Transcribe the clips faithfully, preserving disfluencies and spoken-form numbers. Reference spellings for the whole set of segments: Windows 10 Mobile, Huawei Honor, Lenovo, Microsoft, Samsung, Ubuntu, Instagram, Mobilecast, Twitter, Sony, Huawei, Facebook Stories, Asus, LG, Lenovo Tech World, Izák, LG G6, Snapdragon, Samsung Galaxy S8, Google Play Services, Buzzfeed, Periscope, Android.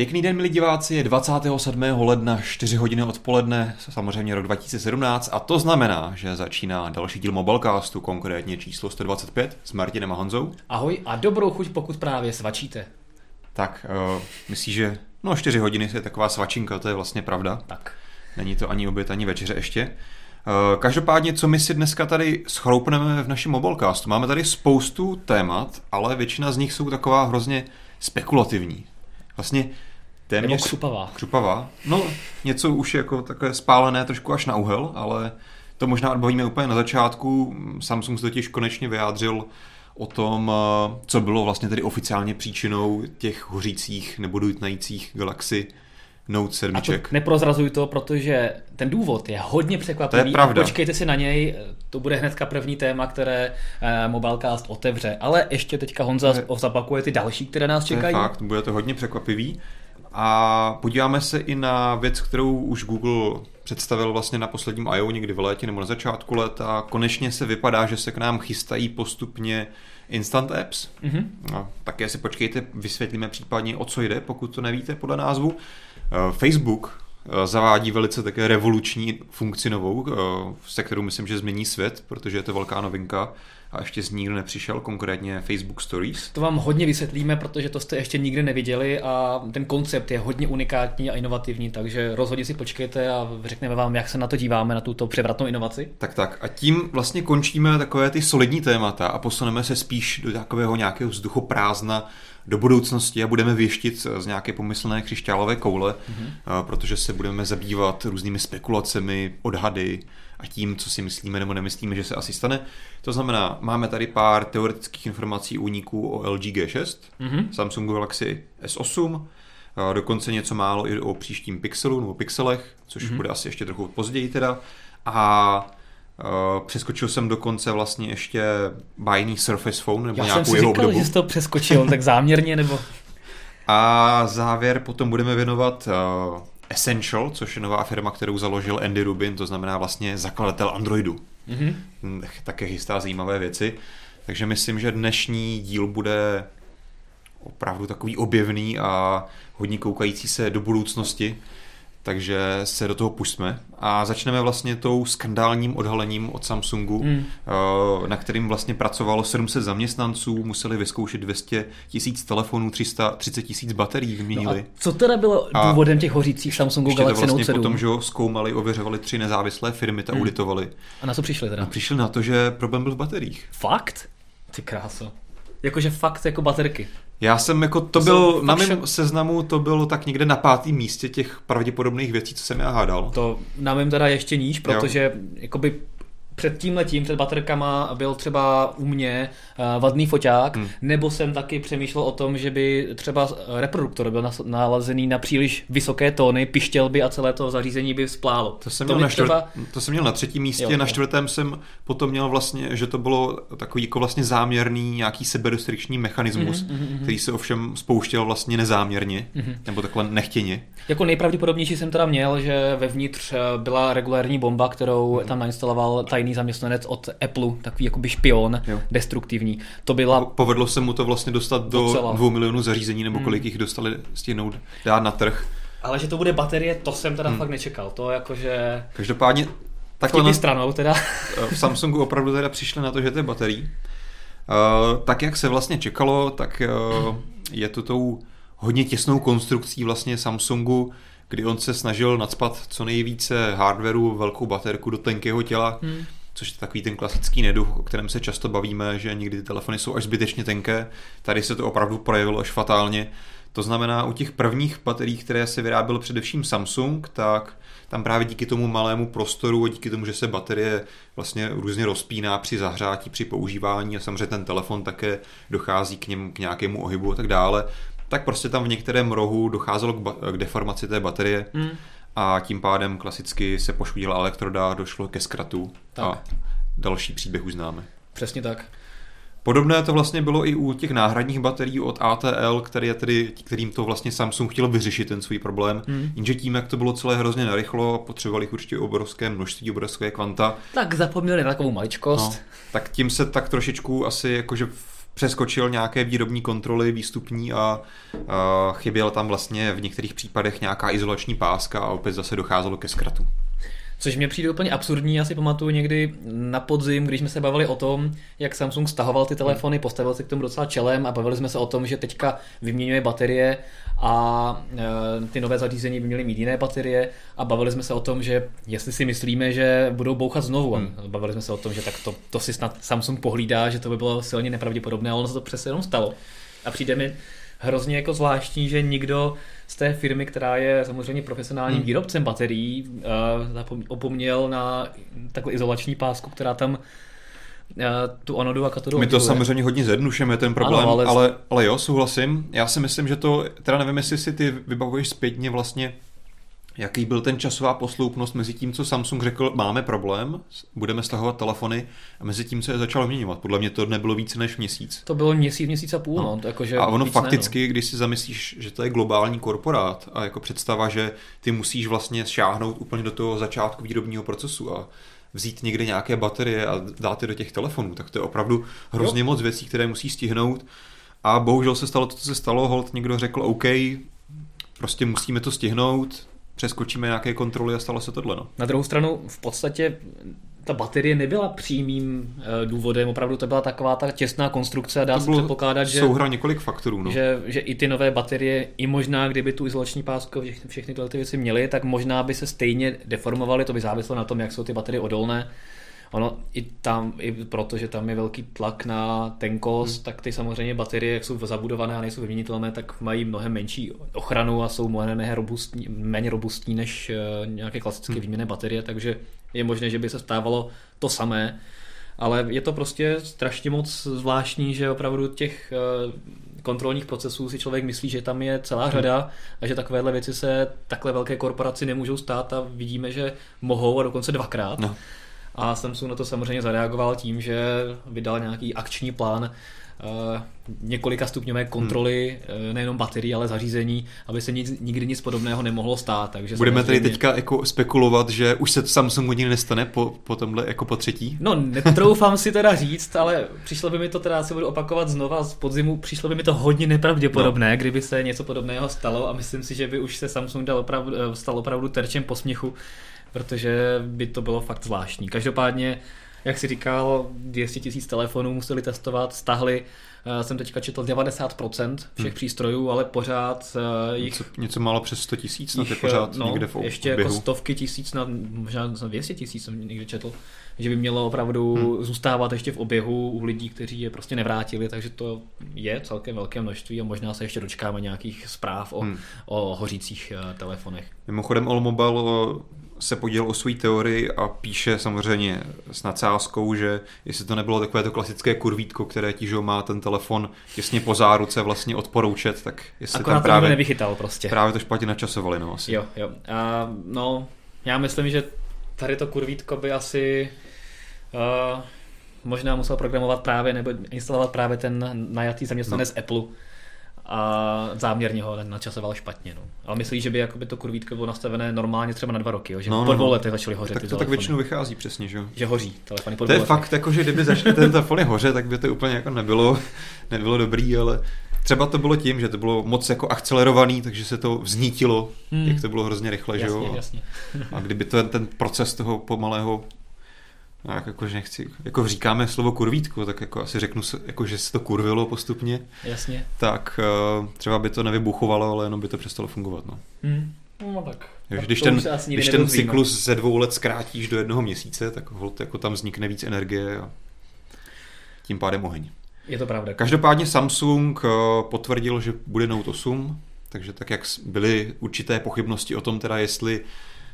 Pěkný den, milí diváci, je dvacátého sedmého ledna, čtyři hodiny odpoledne, samozřejmě rok dva tisíce sedmnáct, a to znamená, že začíná další díl Mobilecastu, konkrétně číslo sto dvacet pět s Martinem a Honzou. Ahoj a dobrou chuť, pokud právě svačíte. Tak, uh, myslíš, že no čtyři hodiny je taková svačinka, to je vlastně pravda. Tak. Není to ani oběd, ani večeře ještě. Každopádně, co my si dneska tady schroupneme v našem Mobilecastu? Máme tady spoustu témat, ale většina z nich jsou taková hrozně spekulativní. Vlastně téměř... Nebo křupavá. Křupavá. No, něco už jako takové spálené trošku až na uhel, ale to možná odbavíme úplně na začátku. Samsung se totiž konečně vyjádřil o tom, co bylo vlastně tady oficiálně příčinou těch hořících nebo dutnajících Galaxy Note sedm. Neprozrazuj to, protože ten důvod je hodně překvapivý. To je Počkejte si na něj, to bude hnedka první téma, které Mobilecast otevře. Ale ještě teďka Honza je... zapakuje ty další, které nás čekají. To je fakt, bude to hodně překvapivý. A podíváme se i na věc, kterou už Google představil vlastně na posledním I O někdy v létě nebo na začátku léta. Konečně se vypadá, že se k nám chystají postupně Instant Apps. Mm-hmm. No, také si počkejte, vysvětlíme případně, o co jde, pokud to nevíte podle názvu. Facebook zavádí velice také revoluční funkci novou, se kterou myslím, že změní svět, protože je to velká novinka a ještě z ní nikdo nepřišel, konkrétně Facebook Stories. To vám hodně vysvětlíme, protože to jste ještě nikdy neviděli a ten koncept je hodně unikátní a inovativní, takže rozhodně si počkejte a řekneme vám, jak se na to díváme, na tuto převratnou inovaci. Tak tak a tím vlastně končíme takové ty solidní témata a posuneme se spíš do takového nějakého vzduchoprázdna do budoucnosti a budeme věštit z nějaké pomyslné křišťálové koule, mm-hmm. protože se budeme zabývat různými spekulacemi, odhady a tím, co si myslíme nebo nemyslíme, že se asi stane. To znamená, máme tady pár teoretických informací úniků o L G G šest, mm-hmm. Samsung Galaxy S osm, dokonce něco málo i o příštím Pixelu nebo Pixelech, což mm-hmm. bude asi ještě trochu později teda. A přeskočil jsem dokonce vlastně ještě bájný Surface Phone nebo Já nějakou jeho obdobu. Já jsem si říkal, že jsi to přeskočil, tak záměrně nebo... A závěr potom budeme věnovat uh, Essential, což je nová firma, kterou založil Andy Rubin, to znamená vlastně zakladatel Androidu. Mm-hmm. Také chystá zajímavé věci. Takže myslím, že dnešní díl bude opravdu takový objevný a hodně koukající se do budoucnosti. Takže se do toho pustíme a začneme vlastně tou skandálním odhalením od Samsungu, mm. na kterým vlastně pracovalo sedm set zaměstnanců, museli vyzkoušet dvě stě tisíc telefonů, tři sta třicet tisíc baterií vyměnili. No a co teda bylo důvodem těch hořících Samsungu Galaxy Note sedm? Ještě to vlastně potom, že ho zkoumali, ověřovali tři nezávislé firmy, ta mm. auditovali. A na co přišli teda? A přišli na to, že problém byl v bateriích. Fakt? Ty kráso. Jakože fakt jako baterky. Já jsem jako, to, to byl, na mém všem... seznamu to bylo tak někde na pátém místě těch pravděpodobných věcí, co jsem já hádal. To na mém teda ještě níž, protože jakoby před tímhletím, před baterkama byl třeba u mě vadný foťák, hmm. nebo jsem taky přemýšlel o tom, že by třeba reproduktor byl nalazený na příliš vysoké tóny, pištěl by a celé to zařízení by vzplálo. To jsem, to měl, na čtvrt... třeba... to jsem měl na třetím místě, jo, na čtvrtém jsem potom měl vlastně, že to bylo takový jako vlastně záměrný nějaký seberestrikční mechanismus, mm-hmm, mm-hmm. který se ovšem spouštěl vlastně nezáměrně, mm-hmm. nebo takhle nechtěně. Jako nejpravděpodobnější jsem teda měl, že vevnitř byla regulární bomba, kterou mm-hmm. tam nainstaloval tajný zaměstnanec od Apple, takový jakoby špion, jo. destruktivní. To byla... Povedlo se mu to vlastně dostat do dvou milionů zařízení, nebo kolik hmm. jich dostali stihnout dát na trh. Ale že to bude baterie, to jsem teda hmm. fakt nečekal. To jakože... Každopádně... Takhle na... stranou teda. V Samsungu opravdu teda přišli na to, že to je baterií. Uh, tak jak se vlastně čekalo, tak uh, je to tou hodně těsnou konstrukcí vlastně Samsungu, kdy on se snažil nacpat co nejvíce hardwaru, velkou baterku do tenkého těla, hmm. což je takový ten klasický neduch, o kterém se často bavíme, že někdy ty telefony jsou až zbytečně tenké. Tady se to opravdu projevilo až fatálně. To znamená, u těch prvních baterií, které se vyráběl především Samsung, tak tam právě díky tomu malému prostoru a díky tomu, že se baterie vlastně různě rozpíná při zahřátí, při používání a samozřejmě ten telefon také dochází k němu, k nějakému ohybu a tak dále, tak prostě tam v některém rohu docházelo k, ba- k deformaci té baterie mm. a tím pádem klasicky se poškodila elektroda, došlo ke zkratu tak. a další příběh už známe. Přesně tak. Podobné to vlastně bylo i u těch náhradních baterií od A T L, který je tedy, kterým to vlastně Samsung chtěl vyřešit ten svůj problém, mm. jenže tím, jak to bylo celé hrozně narychlo, potřebovali jich určitě obrovské množství, obrovské kvanta. Tak zapomněli na takovou maličkost. No, tak tím se tak trošičku asi jakože přeskočil nějaké výrobní kontroly výstupní a, a chyběl tam vlastně v některých případech nějaká izolační páska a opět zase docházelo ke zkratu. Což mě přijde úplně absurdní, já si pamatuju někdy na podzim, když jsme se bavili o tom, jak Samsung stahoval ty telefony, postavil se k tomu docela čelem a bavili jsme se o tom, že teďka vyměňuje baterie a e, ty nové zařízení by měly mít jiné baterie a bavili jsme se o tom, že jestli si myslíme, že budou bouchat znovu. Hmm. Bavili jsme se o tom, že tak to, to si snad Samsung pohlídá, že to by bylo silně nepravděpodobné, ale ono se to přesně jenom stalo. A přijde mi hrozně jako zvláštní, že nikdo z té firmy, která je samozřejmě profesionálním hmm. výrobcem baterií, opomněl na takovou izolační pásku, která tam tu anodu a katodu. My to odděluje. Samozřejmě hodně zjednušujeme ten problém, ano, ale... Ale, ale jo, souhlasím. Já si myslím, že to, teda nevím, jestli si ty vybavuješ zpětně vlastně, jaký byl ten časová posloupnost mezi tím, co Samsung řekl, máme problém, budeme stahovat telefony, a mezi tím, co je začalo měnit. Podle mě to nebylo více než měsíc. To bylo měsíc, měsíc a půl. No. No, jakože a ono fakticky, ne, no. Když si zamyslíš, že to je globální korporát a jako představa, že ty musíš vlastně šáhnout úplně do toho začátku výrobního procesu a vzít někde nějaké baterie a dát je do těch telefonů, tak to je opravdu hrozně jo. moc věcí, které musí stihnout. A bohužel se stalo to, co se stalo, holt někdo řekl, OK, prostě musíme to stihnout, přeskočíme nějaké kontroly a stalo se tohle. No. Na druhou stranu v podstatě ta baterie nebyla přímým e, důvodem, opravdu to byla taková ta těsná konstrukce a dá se předpokládat, že, souhra několik faktorů, no. že, že i ty nové baterie, i možná kdyby tu izolační pásku všechny, všechny tyhle ty věci měly, tak možná by se stejně deformovaly, to by závislo na tom, jak jsou ty baterie odolné. Ono i tam, i protože tam je velký tlak na tenkost, hmm. tak ty samozřejmě baterie, jak jsou zabudované a nejsou vyměnitelné, tak mají mnohem menší ochranu a jsou mnohem robustní, méně robustní než nějaké klasické hmm. výměnné baterie, takže je možné, že by se stávalo to samé, ale je to prostě strašně moc zvláštní, že opravdu těch kontrolních procesů si člověk myslí, že tam je celá řada a že takovéhle věci se takhle velké korporaci nemůžou stát a vidíme, že mohou a dokonce dvakrát. No. A Samsung na to samozřejmě zareagoval tím, že vydal nějaký akční plán eh, několika stupňové kontroly hmm. nejenom baterií, ale zařízení, aby se nic, nikdy nic podobného nemohlo stát. Takže budeme samozřejmě... tady teďka jako spekulovat, že už se Samsungu nikdy nestane po, po tomhle jako po třetí? No, netroufám si teda říct, ale přišlo by mi to, teda se budu opakovat znova z podzimu, přišlo by mi to hodně nepravděpodobné, no. kdyby se něco podobného stalo a myslím si, že by už se Samsung dal opravdu, stal opravdu terčem posměchu, protože by to bylo fakt zvláštní. Každopádně, jak si říkal, dvě stě tisíc telefonů museli testovat, stáhli, jsem teďka četl devadesát procent všech hmm. přístrojů, ale pořád jich... Něco, něco málo přes sto tisíc, snad je pořád no, někde v oběhu. Ještě jako stovky tisíc, na, možná na dvě stě tisíc jsem někde četl, že by mělo opravdu hmm. zůstávat ještě v oběhu u lidí, kteří je prostě nevrátili, takže to je celkem velké množství a možná se ještě dočkáme nějakých zpráv o, hmm. o hořících telefonech. Mimochodem All Mobile se podělil o své teorii a píše samozřejmě s nadsázkou, že jestli to nebylo takové to klasické kurvítko, které ti, že má ten telefon těsně po záruce vlastně od poroučet, tak jestli akorát tam právě to nevychytal prostě. Právě to špatně načasovali, no asi. Jo, jo. A no, já myslím, že tady to kurvítko by asi uh, možná musel programovat právě nebo instalovat právě ten najatý zaměstnanec no. z Apple. A záměrně ho načasoval špatně. No. Ale myslí, že by jakoby to kurvítko bylo nastavené normálně třeba na dva roky, jo? Že no, po dvou letech začaly hořet tak ty to telefony. Tak většinou vychází přesně, že, že hoří telefony po dvou letech. To je fakt jako, že kdyby začaly ten telefony hořet, tak by to úplně jako nebylo, nebylo dobrý, ale třeba to bylo tím, že to bylo moc jako akcelerovaný, takže se to vznítilo, hmm. jak to bylo hrozně rychle. Jasně, že jo? Jasně. A kdyby to, ten proces toho pomalého tak jakože nechci, jako říkáme slovo kurvítko, tak jako asi řeknu, jako že se to kurvilo postupně. Jasně. Tak třeba by to nevybuchovalo, ale jenom by to přestalo fungovat, no. Hmm. No tak. tak když ten, když ten cyklus ze dvou let zkrátíš do jednoho měsíce, tak jako tam vznikne víc energie a tím pádem oheň. Je to pravda. Každopádně Samsung potvrdil, že bude Note osm, takže tak jak byly určité pochybnosti o tom teda, jestli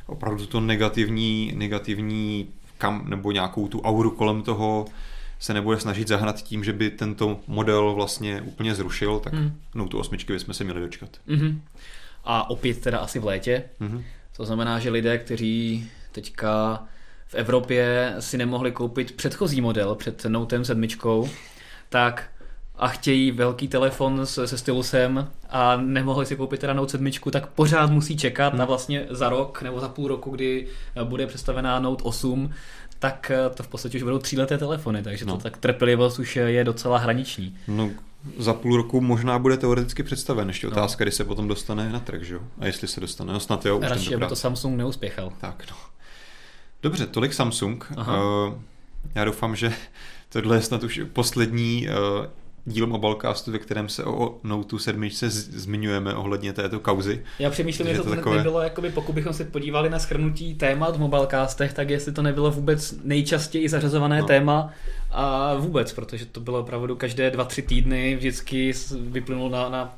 opravdu to negativní, negativní kam nebo nějakou tu auru kolem toho se nebude snažit zahnat tím, že by tento model vlastně úplně zrušil, tak mm. Note osm bychom se měli dočkat. Mm-hmm. A opět teda asi v létě. Mm-hmm. To znamená, že lidé, kteří teďka v Evropě si nemohli koupit předchozí model před Notem sedm, tak a chtějí velký telefon se, se stylusem a nemohli si koupit teda Note sedm, tak pořád musí čekat hmm. na vlastně za rok nebo za půl roku, kdy bude představená Note osm, tak to v podstatě už budou tříleté telefony, takže no. to tak trpělivost už je docela hraniční. No. Za půl roku možná bude teoreticky představen. Ještě otázka, no. kdy se potom dostane na trh, že jo? A jestli se dostane, no snad jo. Radši, aby to Samsung neuspěchal. Tak, no. Dobře, tolik Samsung. Aha. Já doufám, že tohle je snad už poslední díl Mobilecastu, ve kterém se o Note sedm zmiňujeme ohledně této kauzy. Já přemýšlím, že to, to takové... nebylo, jakoby, pokud bychom se podívali na shrnutí témat v Mobilecastech, tak jestli to nebylo vůbec nejčastěji zařazované no. téma a vůbec, protože to bylo opravdu každé dva, tři týdny vždycky vyplynulo na, na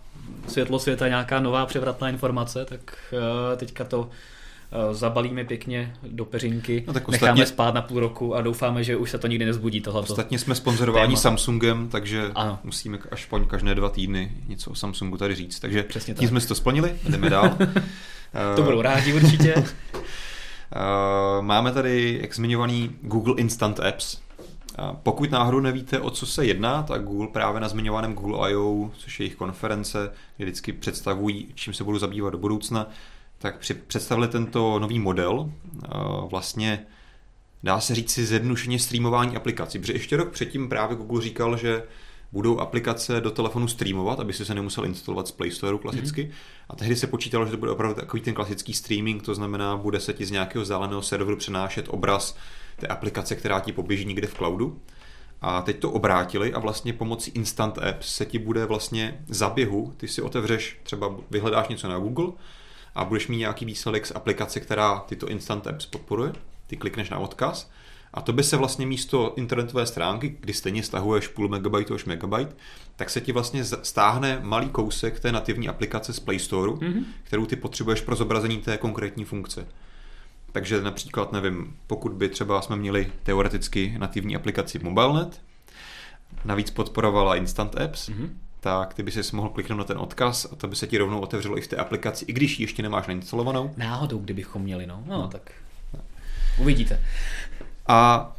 světlo světa nějaká nová převratná informace, tak teďka to zabalíme pěkně do peřinky, no tak necháme ostatně, spát na půl roku a doufáme, že už se to nikdy nezbudí tohleto. Ostatně jsme sponzorováni Samsungem, takže ano. musíme až každé dva týdny něco o Samsungu tady říct. Takže přesně tím tak. jsme si to splnili, jdeme dál. To budou rádi určitě. Máme tady, jak zmiňovaný, Google Instant Apps. Pokud náhodou nevíte, o co se jedná, tak Google právě na zmiňovaném Google I O, což je jejich konference, kde vždycky představují, čím se budou zabývat do budoucna, tak představili tento nový model, vlastně dá se říct si zjednodušeně streamování aplikací, protože ještě rok předtím právě Google říkal, že budou aplikace do telefonu streamovat, aby si se nemusel instalovat z Play Storeu klasicky mm-hmm. a tehdy se počítalo, že to bude opravdu takový ten klasický streaming, to znamená, bude se ti z nějakého vzdáleného serveru přenášet obraz té aplikace, která ti poběží někde v cloudu. A teď to obrátili a vlastně pomocí Instant Apps se ti bude vlastně za běhu, ty si otevřeš, třeba vyhledáš něco na Google, a budeš mít nějaký výsledek z aplikace, která tyto Instant Apps podporuje, ty klikneš na odkaz a to by se vlastně místo internetové stránky, kdy stejně stahuješ půl megabajtu až megabajt, tak se ti vlastně stáhne malý kousek té nativní aplikace z Play Storeu, mm-hmm. kterou ty potřebuješ pro zobrazení té konkrétní funkce. Takže například, nevím, pokud by třeba jsme měli teoreticky nativní aplikaci MobileNet, navíc podporovala Instant Apps, mm-hmm. tak ty by ses mohl kliknout na ten odkaz a to by se ti rovnou otevřelo i v té aplikaci, i když ji ještě nemáš nainstalovanou. Náhodou, kdybychom měli, no. No, no. tak no. uvidíte. A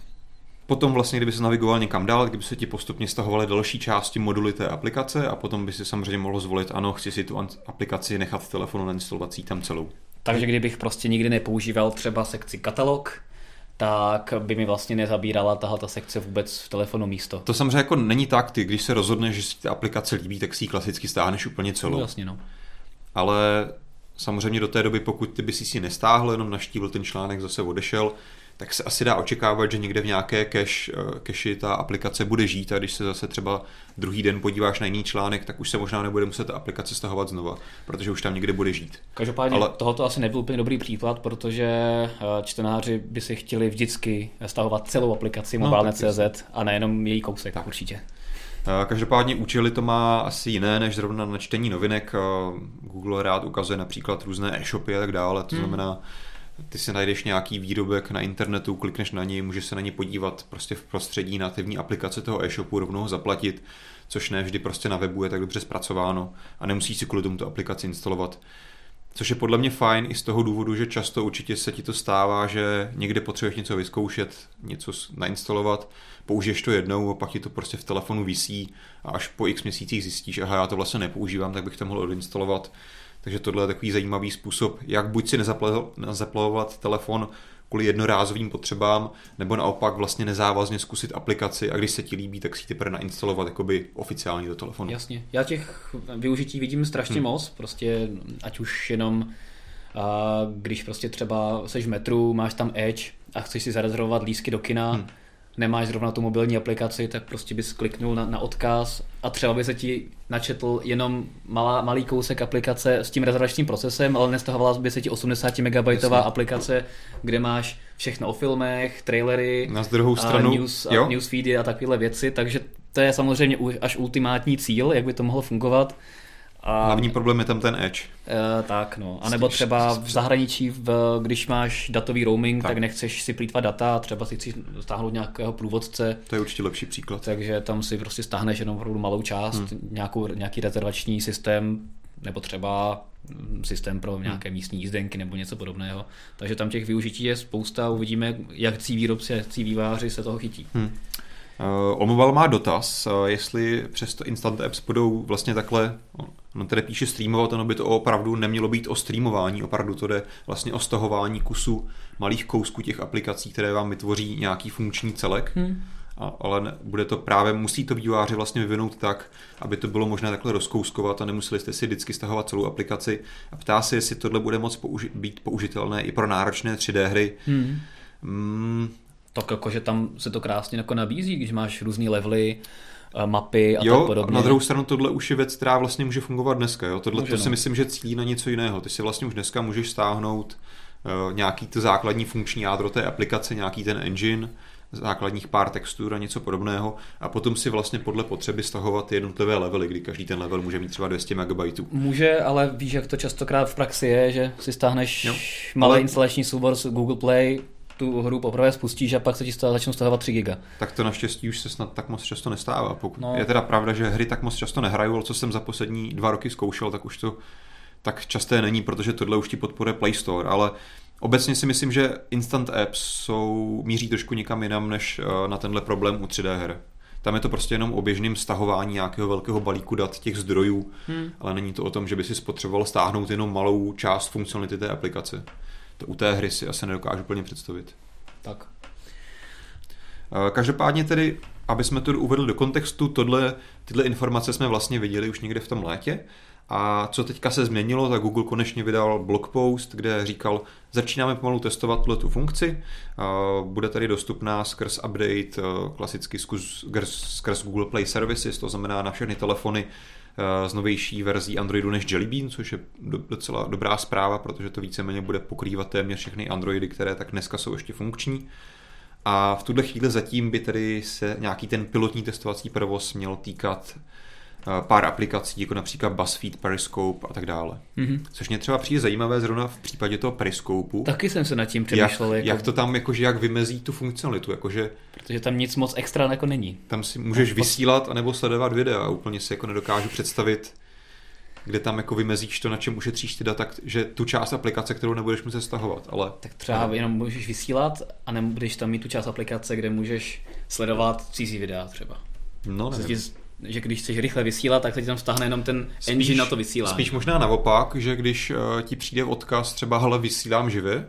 potom vlastně, kdyby se navigoval někam dál, kdyby se ti postupně stahovaly další části moduly té aplikace a potom by si samozřejmě mohl zvolit, ano, chci si tu aplikaci nechat v telefonu nainstalovat si tam celou. Takže kdybych prostě nikdy nepoužíval třeba sekci katalog, tak by mi vlastně nezabírala tahle sekce vůbec v telefonu místo. To samozřejmě jako není tak, ty, když se rozhodneš, že si ta aplikace líbí, tak si ji klasicky stáhneš úplně celou. Jasně, no. Ale samozřejmě do té doby, pokud ty bys si nestáhl, jenom navštívil ten článek, zase odešel, tak se asi dá očekávat, že někde v nějaké cache, cache ta aplikace bude žít a když se zase třeba druhý den podíváš na jiný článek, tak už se možná nebude muset ta aplikace stahovat znova, protože už tam někde bude žít. Každopádně ale... tohoto asi nebyl úplně dobrý příklad, protože čtenáři by si chtěli vždycky stahovat celou aplikaci no, mobile tečka cé zet a nejenom její kousek, tak. určitě. Každopádně účely to má asi jiné než zrovna na čtení novinek. Google rád ukazuje například různé e-shopy a tak dále, to hmm. znamená, ty si najdeš nějaký výrobek na internetu, klikneš na něj, můžeš se na něj podívat prostě v prostředí nativní aplikace toho e-shopu, rovnou ho zaplatit, což ne vždy prostě na webu je tak dobře zpracováno a nemusíš si kvůli tomu tu aplikaci instalovat. Což je podle mě fajn i z toho důvodu, že často určitě se ti to stává, že někde potřebuješ něco vyzkoušet, něco nainstalovat, použiješ to jednou a pak ti to prostě v telefonu visí a až po x měsících zjistíš, aha, já to vlastně nepoužívám, tak bych to mohl odinstalovat. Takže tohle je takový zajímavý způsob, jak buď si nezaplavovat telefon kvůli jednorázovým potřebám, nebo naopak vlastně nezávazně zkusit aplikaci a když se ti líbí, tak si ji teprve nainstalovat jakoby oficiálně do telefonu. Jasně, já těch využití vidím strašně hmm. moc, prostě ať už jenom a když prostě třeba seš v metru, máš tam Edge a chceš si zarezervovat lístky do kina, hmm. nemáš zrovna tu mobilní aplikaci, tak prostě bys kliknul na, na odkaz a třeba by se ti načetl jenom malá, malý kousek aplikace s tím rezervačním procesem, ale nestahovala by se ti osmdesát megabajtová aplikace, kde máš všechno o filmech, trailery, na druhou stranu, a news, a newsfeedy a takovéhle věci, takže to je samozřejmě až ultimátní cíl, jak by to mohlo fungovat. A, hlavní problém je tam ten Edge. E, tak no, a nebo třeba v zahraničí, v, když máš datový roaming, tak. tak nechceš si plýtvat data, třeba si chceš stáhnout nějakého průvodce. To je určitě lepší příklad. Takže tam si prostě stáhneš jenom opravdu malou část, hmm. nějakou, nějaký rezervační systém, nebo třeba systém pro nějaké hmm. místní jízdenky nebo něco podobného. Takže tam těch využití je spousta, uvidíme, jak cí výrobci, jak cí výváři se toho chytí. Hmm. Omval má dotaz, jestli přes to Instant Apps budou vlastně takhle, on tedy píše streamovat, ono by to opravdu nemělo být o streamování, opravdu to jde vlastně o stahování kusu malých kousků těch aplikací, které vám vytvoří nějaký funkční celek, hmm. a, ale bude to právě, musí to vývojáři vlastně vyvinout tak, aby to bylo možné takhle rozkouskovat a nemuseli jste si vždycky stahovat celou aplikaci. A ptá se, jestli tohle bude moc použi- být použitelné i pro náročné tři dé hry. Hmm. Mm. Tak jakože tam se to krásně jako nabízí, když máš různý levely, mapy a jo, tak podobně. Jo, na druhou stranu tohle už je věc, která vlastně může fungovat dneska. Jo? Tohle může to no. si myslím, že cílí na něco jiného. Ty si vlastně už dneska můžeš stáhnout uh, nějaký to základní funkční jádro té aplikace, nějaký ten engine, základních pár textur a něco podobného a potom si vlastně podle potřeby stahovat jednotlivé levely, kdy každý ten level může mít třeba dvě stě megabajtů. Může, ale víš, jak to častokrát v praxi je, že si stáhneš jo, malý ale... instalační soubor z Google Play, tu hru poprvé spustíš a pak se ti začnou stahovat tři giga. Tak to naštěstí už se snad tak moc často nestává. Pokud no. Je teda pravda, že hry tak moc často nehraju, ale co jsem za poslední dva roky zkoušel, tak už to tak časté není, protože tohle už ti podporuje Play Store, ale obecně si myslím, že Instant Apps jsou, míří trošku někam jinam, než na tenhle problém u tři dé her. Tam je to prostě jenom o běžném stahování nějakého velkého balíku dat těch zdrojů, hmm. ale není to o tom, že by si spotřeboval stáhnout jenom malou část funkcionality té aplikace. To u té hry si asi nedokážu úplně představit. Tak. Každopádně tedy, aby jsme to uvedli do kontextu, tohle, tyhle informace jsme vlastně viděli už někde v tom létě. A co teďka se změnilo, tak Google konečně vydal blog post, kde říkal, začínáme pomalu testovat tu funkci, bude tady dostupná skrz update, klasicky skrz Google Play Services, to znamená na všechny telefony z novější verzí Androidu než Jelly Bean, což je docela dobrá zpráva, protože to víceméně bude pokrývat téměř všechny Androidy, které tak dneska jsou ještě funkční. A v tuhle chvíli zatím by tedy se nějaký ten pilotní testovací provoz měl týkat pár aplikací, jako například BuzzFeed, Periscope a tak dále. Mm-hmm. Což mě třeba přijde zajímavé zrovna v případě toho Periscopu. Taky jsem se nad tím přemýšlel. Jak, jako... jak to tam, jakože jak vymezí tu funkcionalitu. Jakože... Protože tam nic moc extra jako není. Tam si můžeš vysílat anebo sledovat videa a úplně si jako nedokážu představit, kde tam jako vymezíš to, na čem ušetříš ty data, že tu část aplikace, kterou nebudeš muset stahovat. Ale... Tak třeba ale... jenom můžeš vysílat a nebudeš tam mít tu část aplikace, kde můžeš sledovat cizí videa třeba. No, že když chceš rychle vysílat, tak se ti tam stáhne jenom ten spíš, engine na to vysílání. Spíš možná naopak, že když uh, ti přijde odkaz třeba hele vysílám živě,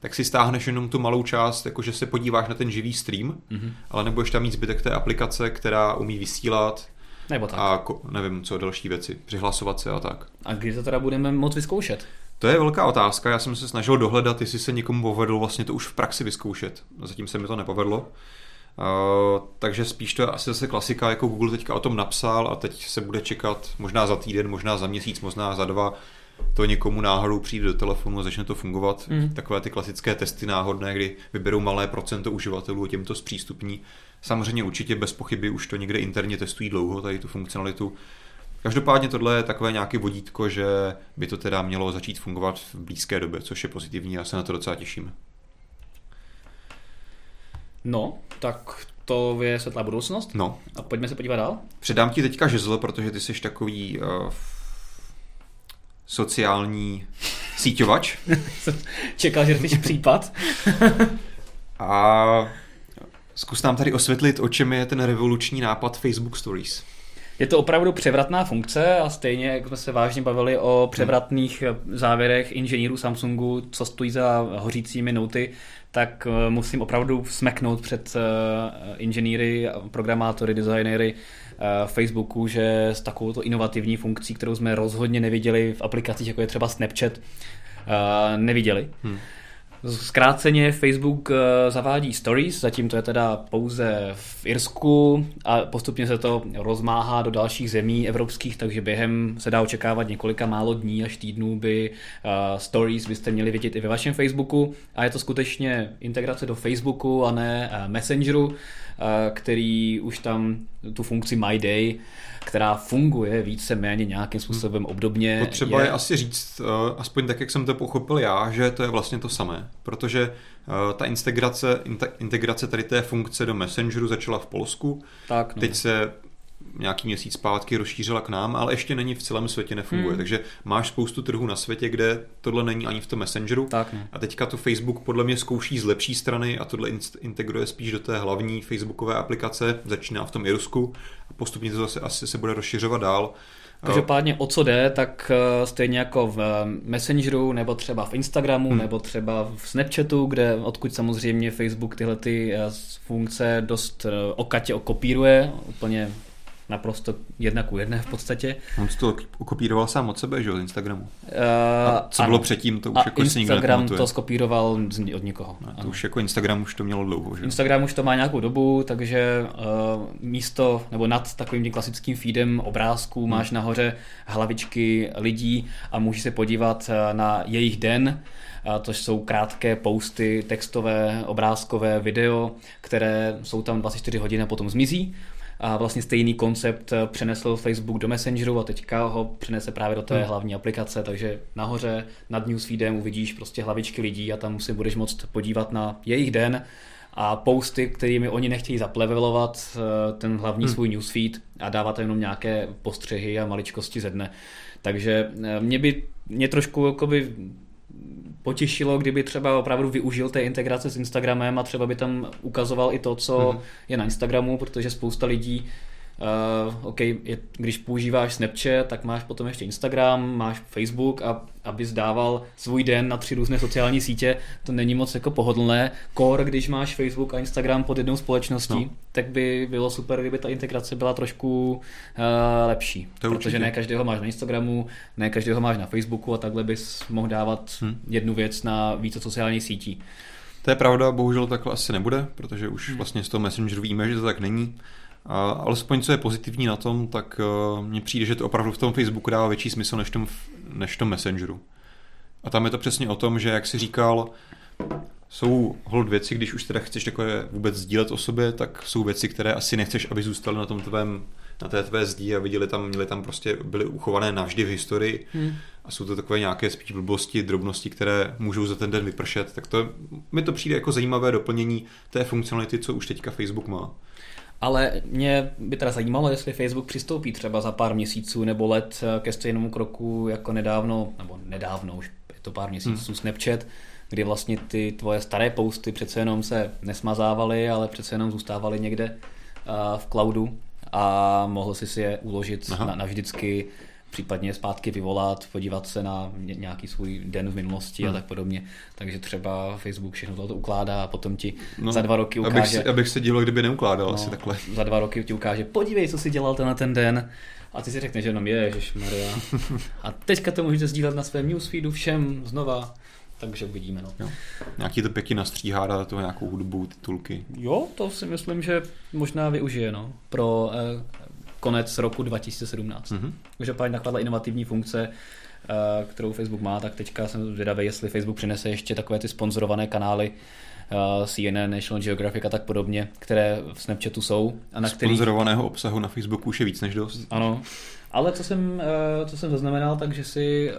tak si stáhneš jenom tu malou část, jakože se podíváš na ten živý stream, mm-hmm. ale nebudeš tam mít zbytek té aplikace, která umí vysílat nebo tak. A ko- nevím co další věci, přihlasovat se a tak. A kdy to teda budeme moc vyzkoušet? To je velká otázka, já jsem se snažil dohledat, jestli se někomu povedlo vlastně to už v praxi vyzkoušet. Zatím se mi to nepovedlo. Uh, takže spíš to je asi zase klasika, jako Google teďka o tom napsal a teď se bude čekat možná za týden, možná za měsíc, možná za dva, to někomu náhodou přijde do telefonu a začne to fungovat. Mm. Takové ty klasické testy náhodné, kdy vyberou malé procento uživatelů a těm to zpřístupní. Samozřejmě určitě bez pochyby už to někde interně testují dlouho, tady tu funkcionalitu. Každopádně tohle je takové nějaké vodítko, že by to teda mělo začít fungovat v blízké době, což je pozitivní, já se na to docela těším. No, tak to je světlá budoucnost. No. A pojďme se podívat dál. Předám ti teďka žezlo, protože ty jsi takový uh, sociální síťovač. Čekal, že jsi případ. A zkus nám tady osvětlit, o čem je ten revoluční nápad Facebook Stories. Je to opravdu převratná funkce a stejně, jak jsme se vážně bavili o převratných závěrech inženýrů Samsungu, co stojí za hořícími noty, tak musím opravdu smeknout před inženýry, programátory, designéry Facebooku, že s takovouto inovativní funkcí, kterou jsme rozhodně neviděli v aplikacích, jako je třeba Snapchat, neviděli. Hmm. Zkráceně Facebook zavádí Stories, zatím to je teda pouze v Irsku a postupně se to rozmáhá do dalších zemí evropských, takže během se dá očekávat několika málo dní až týdnů by Stories byste měli vidět i ve vašem Facebooku a je to skutečně integrace do Facebooku a ne Messengeru, který už tam tu funkci My Day, která funguje víceméně nějakým způsobem obdobně. Potřeba je... je asi říct, aspoň tak, jak jsem to pochopil já, že to je vlastně to samé, protože ta integrace, integrace tady té funkce do Messengeru začala v Polsku, tak, no. Teď se nějaký měsíc zpátky rozšířila k nám, ale ještě není v celém světě, nefunguje. Hmm. Takže máš spoustu trhů na světě, kde tohle není ani v tom Messengeru. Tak, a teďka to Facebook podle mě zkouší z lepší strany a tohle integruje spíš do té hlavní Facebookové aplikace. Začíná v tom Irusku a postupně to zase asi se bude rozšiřovat dál. Každopádně o co jde, tak stejně jako v Messengeru, nebo třeba v Instagramu, hmm. nebo třeba v Snapchatu, kde odkud samozřejmě Facebook tyhle ty funkce dost okatě okopíruje, úplně naprosto jedna ku jedné v podstatě. On si to okopíroval sám od sebe, že jo, z Instagramu. A co ano. bylo předtím, to už a jako Instagram si nikdo nepamatuje. To skopíroval od nikoho. Ne, to ano. už jako Instagram už to mělo dlouho, že? Instagram už to má nějakou dobu, takže uh, místo, nebo nad takovým tím klasickým feedem obrázků hmm. máš nahoře hlavičky lidí a můžeš se podívat na jejich den. A to jsou krátké posty, textové, obrázkové, video, které jsou tam dvacet čtyři hodin a potom zmizí. A vlastně stejný koncept přenesl Facebook do Messengeru a teďka ho přenese právě do té hlavní aplikace, takže nahoře nad newsfeedem uvidíš prostě hlavičky lidí a tam si budeš moct podívat na jejich den a posty, kterými oni nechtějí zaplevelovat ten hlavní hmm. svůj newsfeed a dávat jenom nějaké postřehy a maličkosti ze dne. Takže mě by mě trošku jakoby potěšilo, kdyby třeba opravdu využil té integrace s Instagramem a třeba by tam ukazoval i to, co mm-hmm. je na Instagramu, protože spousta lidí, uh, okay, je, když používáš Snapchat, tak máš potom ještě Instagram, máš Facebook a aby zdával svůj den na tři různé sociální sítě, to není moc jako pohodlné. Kor, když máš Facebook a Instagram pod jednou společností, no. tak by bylo super, kdyby ta integrace byla trošku uh, lepší. To protože určitě. Ne každého máš na Instagramu, ne každého máš na Facebooku a takhle bys mohl dávat hmm. jednu věc na více sociálních sítí. To je pravda, bohužel takhle asi nebude, protože už hmm. vlastně z toho Messengeru víme, že to tak není. A alespoň co je pozitivní na tom, tak uh, mně přijde, že to opravdu v tom Facebooku dává větší smysl než v tom, než tom Messengeru. A tam je to přesně o tom, že jak jsi říkal, jsou hold věci, když už teda chceš takové vůbec sdílet o sobě, tak jsou věci, které asi nechceš, aby zůstaly na tom tvém, na té tvé zdi a viděli tam, měli tam prostě, byly uchované navždy v historii hmm. a jsou to takové nějaké spíš blbosti, drobnosti, které můžou za ten den vypršet. Tak to mi to přijde jako zajímavé doplnění té funkcionality, co už teďka Facebook má. Ale mě by teda zajímalo, jestli Facebook přistoupí třeba za pár měsíců nebo let ke stejnému kroku jako nedávno, nebo nedávno, už je to pár měsíců, hmm. Snapchat, kdy vlastně ty tvoje staré posty přece jenom se nesmazávaly, ale přece jenom zůstávaly někde v cloudu a mohl jsi si je uložit na, navždycky, případně zpátky vyvolat, podívat se na nějaký svůj den v minulosti hmm. a tak podobně. Takže třeba Facebook všechno tohle to ukládá a potom ti no, za dva roky ukáže... Abych se, abych se dílo, kdyby neukládal no, asi takhle. Za dva roky ti ukáže, podívej, co jsi dělal ten na ten den. A ty si řekneš jenom, ježišmarja. A teďka to můžete sdílet na svém newsfeedu všem znova. Takže uvidíme. No. Jo. Nějaký to pěkně nastříhá, dá toho nějakou hudbu, titulky. Jo, to si myslím, že možná využije no, pro... Eh, konec roku dva tisíce sedmnáct. Mm-hmm. Takže páč takováhle inovativní funkce, kterou Facebook má, tak teďka jsem zvědavý, jestli Facebook přinese ještě takové ty sponzorované kanály C N N, National Geographic a tak podobně, které v Snapchatu jsou. A na sponzorovaného kterých... obsahu na Facebooku už je víc než dost. Ano, ale co jsem, co jsem zaznamenal, takže si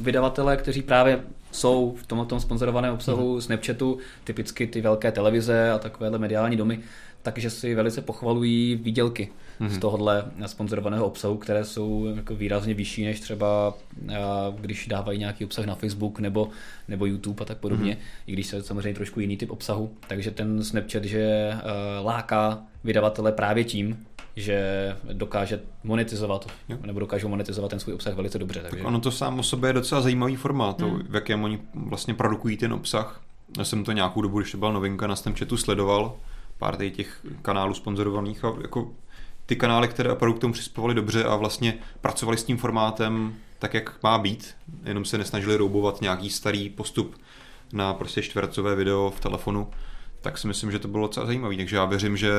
vydavatelé, kteří právě jsou v tomto sponzorovaném obsahu mm-hmm. Snapchatu, typicky ty velké televize a takovéhle mediální domy, takže si velice pochvalují výdělky mm-hmm. z tohohle sponzorovaného obsahu, které jsou jako výrazně vyšší než třeba když dávají nějaký obsah na Facebook nebo, nebo YouTube a tak podobně, mm-hmm. i když se samozřejmě trošku jiný typ obsahu. Takže ten Snapchat, že láká vydavatele právě tím, že dokáže monetizovat, jo. nebo dokážou monetizovat ten svůj obsah velice dobře. Takže... Tak ono to sám o sobě je docela zajímavý formát, mm. v jakém oni vlastně produkují ten obsah. Já jsem to nějakou dobu, když to byla novinka, na Snapchatu sledoval pár těch kanálů sponzorovaných a jako ty kanály, které opravdu k tomu přispěvaly dobře a vlastně pracovali s tím formátem tak, jak má být, jenom se nesnažili roubovat nějaký starý postup na prostě čtvercové video v telefonu, tak si myslím, že to bylo docela zajímavé. Takže já věřím, že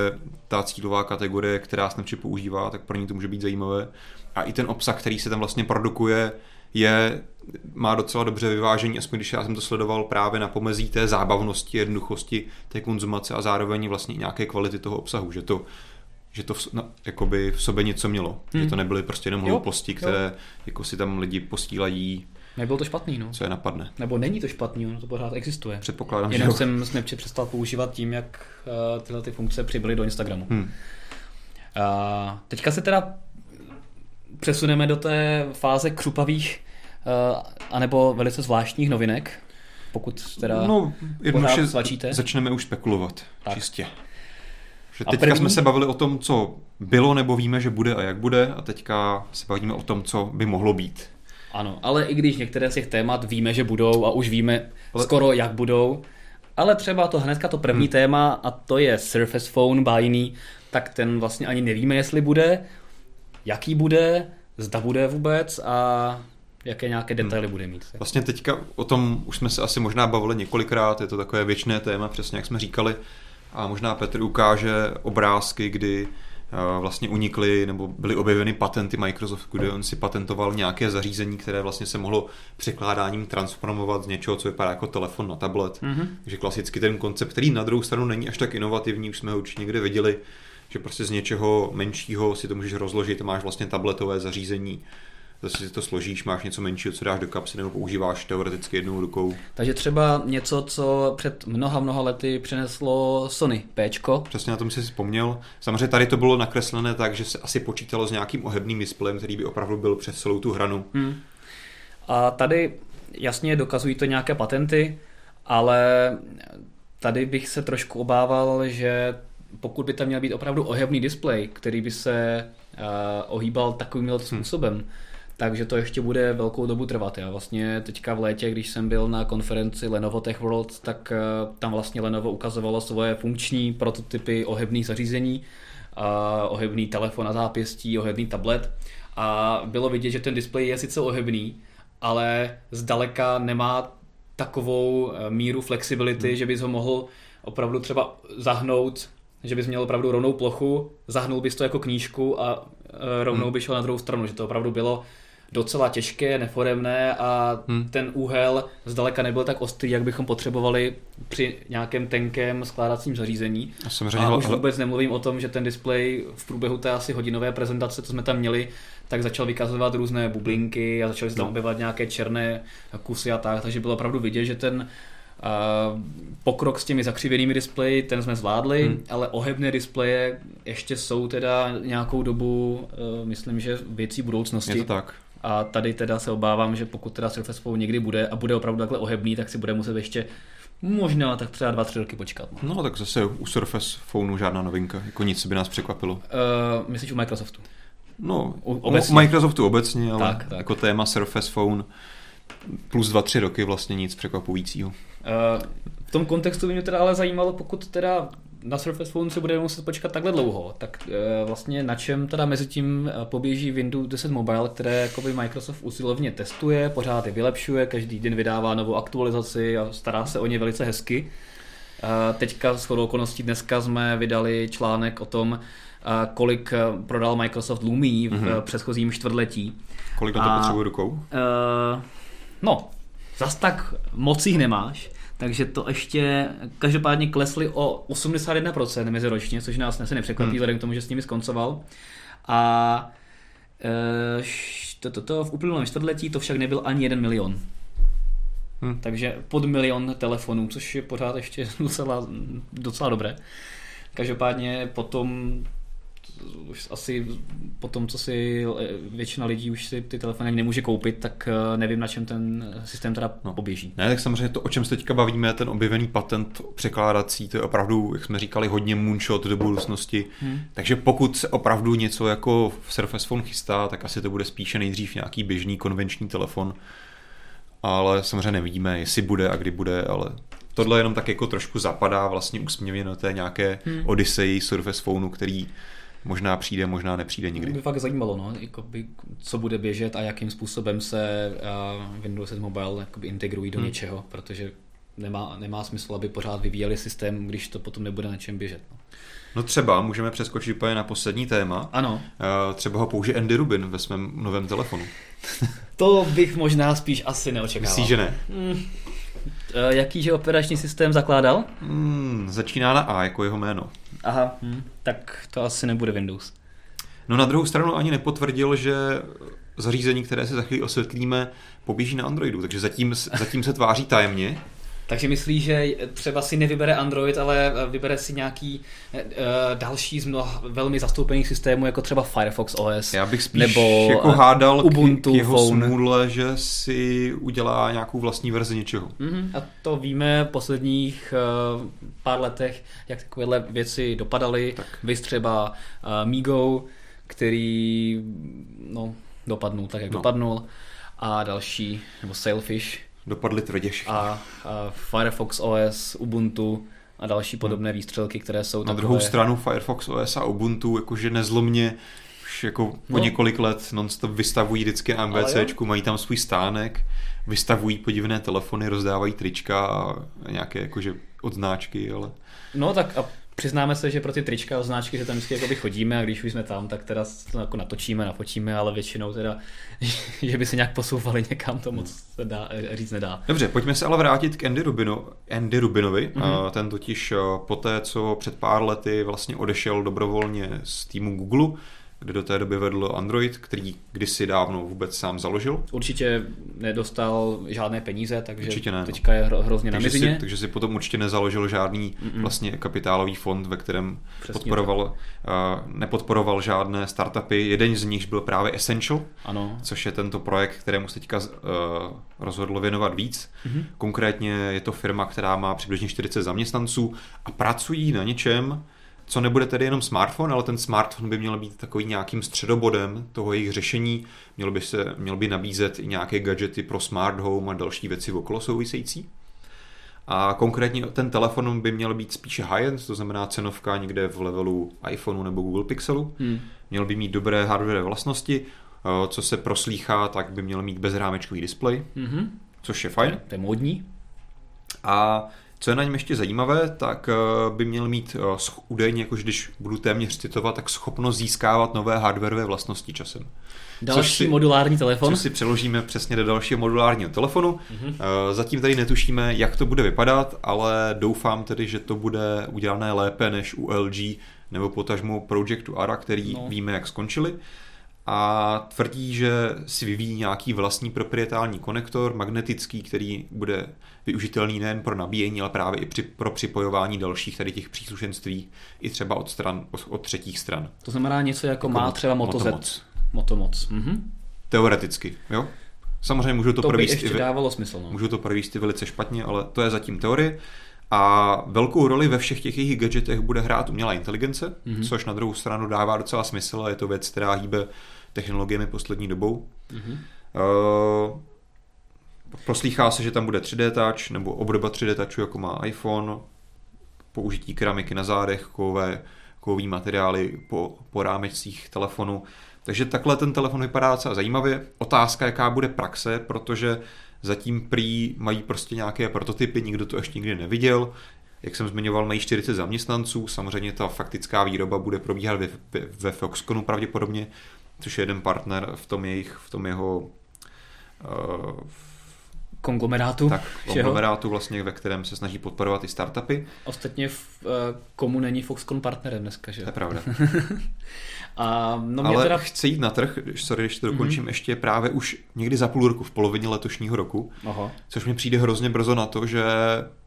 ta cílová kategorie, která Snapchat používá, tak pro ní to může být zajímavé. A i ten obsah, který se tam vlastně produkuje, je, má docela dobře vyvážení, aspoň když já jsem to sledoval právě na pomezí té zábavnosti, jednoduchosti té konzumace a zároveň vlastně nějaké kvality toho obsahu, že to, že to v, no, jakoby v sobě něco mělo, hmm. že to nebyly prostě jenom hlouposti, které jo. jako si tam lidi posílají. Nebylo to špatný, no. Co je napadne. Nebo není to špatný, ono to pořád existuje. Předpokládám, jenom že jsem Snapchat přestal používat tím, jak uh, tyhle ty funkce přibyly do Instagramu. Hmm. A teďka se teda přesuneme do té fáze křupavých uh, anebo velice zvláštních novinek, pokud teda no, jednoduše začneme už spekulovat, tak. Čistě. Že teďka první... jsme se bavili o tom, co bylo nebo víme, že bude a jak bude, a teďka se bavíme o tom, co by mohlo být. Ano, ale i když některé z těch témat víme, že budou a už víme ale... skoro jak budou, ale třeba to hnedka to první hmm. téma, a to je Surface Phone bájný, tak ten vlastně ani nevíme, jestli bude, jaký bude, zda bude vůbec a jaké nějaké detaily hmm. bude mít. Vlastně teďka o tom už jsme se asi možná bavili několikrát, je to takové věčné téma, přesně jak jsme říkali, a možná Petr ukáže obrázky, kdy vlastně unikly nebo byly objeveny patenty Microsoftu, kde on si patentoval nějaké zařízení, které vlastně se mohlo překládáním transformovat z něčeho, co vypadá jako telefon na tablet. Mm-hmm. Takže klasicky ten koncept, který na druhou stranu není až tak inovativní, už jsme ho určitě někde viděli, že prostě z něčeho menšího si to můžeš rozložit, máš vlastně tabletové zařízení. Zase si to složíš, máš něco menšího, co dáš do kapsy nebo používáš teoreticky jednou rukou. Takže třeba něco, co před mnoha, mnoha lety přineslo Sony Pčko. Přesně, na tom jsi vzpomněl. Samozřejmě tady to bylo nakreslené tak, že se asi počítalo s nějakým ohebným displejem, který by opravdu byl přes celou tu hranu. Hmm. A tady jasně dokazují to nějaké patenty, ale tady bych se trošku obával, že pokud by tam měl být opravdu ohebný displej, který by se uh, ohýbal takovým způsobem, hmm. takže to ještě bude velkou dobu trvat. Já vlastně teďka v létě, když jsem byl na konferenci Lenovo Tech World, tak tam vlastně Lenovo ukazovalo svoje funkční prototypy ohebných zařízení, ohebný telefon na zápěstí, ohebný tablet, a bylo vidět, že ten displej je sice ohebný, ale zdaleka nemá takovou míru flexibility, hmm. že bys ho mohl opravdu třeba zahnout, že bys měl opravdu rovnou plochu, zahnul bys to jako knížku a rovnou hmm. by šel na druhou stranu, že to opravdu bylo docela těžké, neforemné a hmm. ten úhel zdaleka nebyl tak ostrý, jak bychom potřebovali při nějakém tenkém skládacím zařízení. A, a už vůbec nemluvím o tom, že ten displej v průběhu té asi hodinové prezentace, co jsme tam měli, tak začal vykazovat různé bublinky a začaly se tam objevovat nějaké černé kusy a tak, takže bylo opravdu vidět, že ten uh, pokrok s těmi zakřivěnými displeji, ten jsme zvládli, hmm. ale ohebné displeje ještě jsou teda nějakou dobu, uh, myslím, že věcí budoucnosti. Je to tak. A tady teda se obávám, že pokud teda Surface Phone někdy bude a bude opravdu takhle ohebný, tak si bude muset ještě možná tak třeba dva, tři roky počkat. No, no tak zase u Surface Phoneu žádná novinka, jako nic by nás překvapilo. Uh, myslíš u Microsoftu? No, u, obecně. u Microsoftu obecně, ale tak, tak. jako téma Surface Phone plus dva, tři roky vlastně nic překvapujícího. Uh, v tom kontextu by mě teda ale zajímalo, pokud teda na Surface Phone se budeme muset počkat takhle dlouho, tak e, vlastně na čem teda mezi tím poběží Windows deset Mobile, které jakoby Microsoft usilovně testuje, pořád je vylepšuje, každý den vydává novou aktualizaci a stará se o ně velice hezky. E, teďka shodou okolností dneska jsme vydali článek o tom, a kolik prodal Microsoft Lumii v mm-hmm. předchozím čtvrtletí. Kolik na to potřebuje rukou? E, no, zas tak moc jich nemáš. Takže to ještě každopádně klesly o osmdesát jedna procent meziročně, což nás asi nepřekvapí, vzhledem hmm. k tomu, že s nimi skoncoval. A e, to, to, to, v uplynulém čtvrtletí to však nebyl ani jeden milion. Hmm. Takže pod milion telefonů, což je pořád ještě docela, docela dobré. Každopádně potom, už asi potom, co si většina lidí už si ty telefony nemůže koupit, tak nevím, na čem ten systém teda no. poběží. Ne, tak samozřejmě to, o čem se teďka bavíme, ten objevený patent překládací, to je opravdu, jak jsme říkali, hodně moonshot do budoucnosti. Hmm. Takže pokud se opravdu něco jako Surface Phone chystá, tak asi to bude spíše nejdřív nějaký běžný konvenční telefon. Ale samozřejmě nevidíme, jestli bude a kdy bude, ale tohle jenom tak jako trošku zapadá vlastně úsměvně na té nějaké hmm. odyseji Surface Phoneu, který možná přijde, možná nepřijde nikdy. To by fakt zajímalo, no, jakoby, co bude běžet a jakým způsobem se uh, Windows deset Mobile jakoby integrují do hmm. něčeho, protože nemá, nemá smysl, aby pořád vyvíjeli systém, když to potom nebude na čem běžet. No, no třeba můžeme přeskočit úplně na poslední téma. Ano. Uh, třeba ho použije Andy Rubin ve svém novém telefonu. To bych možná spíš asi neočekával. Myslíš, že ne? Mm. Jakýže operační systém zakládal? Hmm, začíná na A jako jeho jméno. Aha, hm, tak to asi nebude Windows. No, na druhou stranu ani nepotvrdil, že zařízení, které se za chvíli osvětlíme, poběží na Androidu, takže zatím, zatím se tváří tajemně. Takže myslí, že třeba si nevybere Android, ale vybere si nějaký uh, další z mnoha velmi zastoupených systémů, jako třeba Firefox ó es. Já bych spíš nebo jako hádal Ubuntu, k jeho phone. Smůle, že si udělá nějakou vlastní verzi něčeho. Mm-hmm. A to víme v posledních uh, pár letech, jak takovéhle věci dopadaly. Vys třeba uh, Migo, který no, dopadnul tak, jak no. dopadnul. A další, nebo Sailfish. Dopadly tvrdě všechny. A, a Firefox ó es, Ubuntu a další podobné výstřelky, které jsou na takové... Na druhou stranu Firefox ó es a Ubuntu jakože nezlomně už jako po no. několik let non-stop vystavují vždycky AMBCčku, mají tam svůj stánek, vystavují podivné telefony, rozdávají trička a nějaké jakože odznáčky, ale... No tak a přiznáme se, že pro ty trička a odznáčky, že tam vždycky chodíme a když už jsme tam, tak teda to jako natočíme, napočíme, ale většinou teda, že by se nějak posouvali někam, to moc se dá, říct nedá. Dobře, pojďme se ale vrátit k Andy, Rubinu, Andy Rubinovi. Mm-hmm. Ten totiž poté, co před pár lety vlastně odešel dobrovolně z týmu Google, kde do té doby vedl Android, který kdysi dávno vůbec sám založil. Určitě nedostal žádné peníze, takže ne, teďka je hro, hrozně takže na mizině. Si, takže si potom určitě nezaložil žádný Mm-mm. vlastně kapitálový fond, ve kterém podporoval, uh, nepodporoval žádné startupy. Jeden z nich byl právě Essential, ano. což je tento projekt, kterému se teďka uh, rozhodlo věnovat víc. Mm-hmm. Konkrétně je to firma, která má přibližně čtyřicet zaměstnanců a pracují na něčem, co nebude tedy jenom smartphone, ale ten smartphone by měl být takový nějakým středobodem toho jejich řešení. Měl by, se, měl by nabízet i nějaké gadgety pro smart home a další věci okolo související. A konkrétně ten telefon by měl být spíše high-end, to znamená cenovka někde v levelu iPhoneu nebo Google Pixelu. Hmm. Měl by mít dobré hardware vlastnosti, co se proslýchá, tak by měl mít bezrámečkový displej, hmm. což je fajn. To je módní. A co je na něm ještě zajímavé, tak by měl mít údajně, jakož když budu téměř citovat, tak schopnost získávat nové hardwareové vlastnosti časem. Další si, modulární telefon. Což si přeložíme přesně do dalšího modulárního telefonu. Mm-hmm. Zatím tady netušíme, jak to bude vypadat, ale doufám tedy, že to bude udělané lépe než u el gé nebo potažmo Projektu Ara, který no. víme, jak skončili. A tvrdí, že si vyvíjí nějaký vlastní proprietární konektor, magnetický, který bude využitelný nejen pro nabíjení, ale právě i při, pro připojování dalších tady těch příslušenství i třeba od, stran, od třetích stran. To znamená něco jako, jako má třeba Moto Z. Motomoc. Motomoc. Mhm. Teoreticky, jo? Samozřejmě můžu to, to by ještě i, dávalo smysl. No. Můžu to províst i velice špatně, ale to je zatím teorie. A velkou roli ve všech těch jejich gadgetech bude hrát umělá inteligence, mm-hmm. což na druhou stranu dává docela smysl a je to věc, která hýbe technologiemi poslední dobou. Mm-hmm. Uh, proslýchá se, že tam bude tři dé touch, nebo obdoba tři dé touchu, jako má iPhone, použití keramiky na zádech, kovové, kovový materiály po, po rámečcích telefonu. Takže takhle ten telefon vypadá docela zajímavě. Otázka, jaká bude praxe, protože zatím prý mají prostě nějaké prototypy, nikdo to ještě nikdy neviděl. Jak jsem zmiňoval, mají čtyřicet zaměstnanců, samozřejmě ta faktická výroba bude probíhat ve, ve Foxconu pravděpodobně, což je jeden partner v tom, jejich, v tom jeho uh, konglomerátu, tak, konglomerátu vlastně, ve kterém se snaží podporovat i startupy. Ostatně v, uh, komu není Foxconn partnerem dneska, že? To je pravda. A no mě ale teda... chce jít na trh, sorry, když to dokončím, mm-hmm. ještě právě už někdy za půl roku, v polovině letošního roku, Aha. což mi přijde hrozně brzo na to, že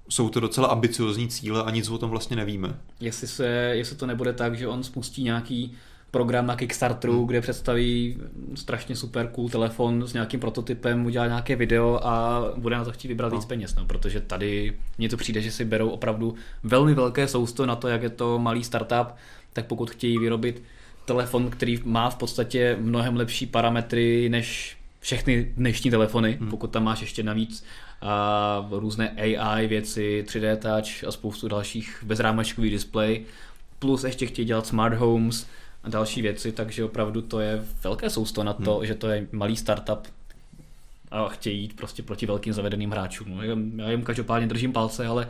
jsou to docela ambiciozní cíle a nic o tom vlastně nevíme. Jestli, se, jestli to nebude tak, že on spustí nějaký program na Kickstarteru, hmm. kde představí strašně super cool telefon s nějakým prototypem, udělá nějaké video a bude na to chtít vybrat no. víc peněz, no, protože tady mně to přijde, že si berou opravdu velmi velké sousto na to, jak je to malý startup, tak pokud chtějí vyrobit telefon, který má v podstatě mnohem lepší parametry než všechny dnešní telefony, hmm. pokud tam máš ještě navíc a různé á í věci, tři dé touch a spoustu dalších bezrámečkový displej, plus ještě chtějí dělat smart homes a další věci, takže opravdu to je velké sousto na to, hmm. že to je malý startup a chtějí jít prostě proti velkým zavedeným hráčům. Já jim každopádně držím palce, ale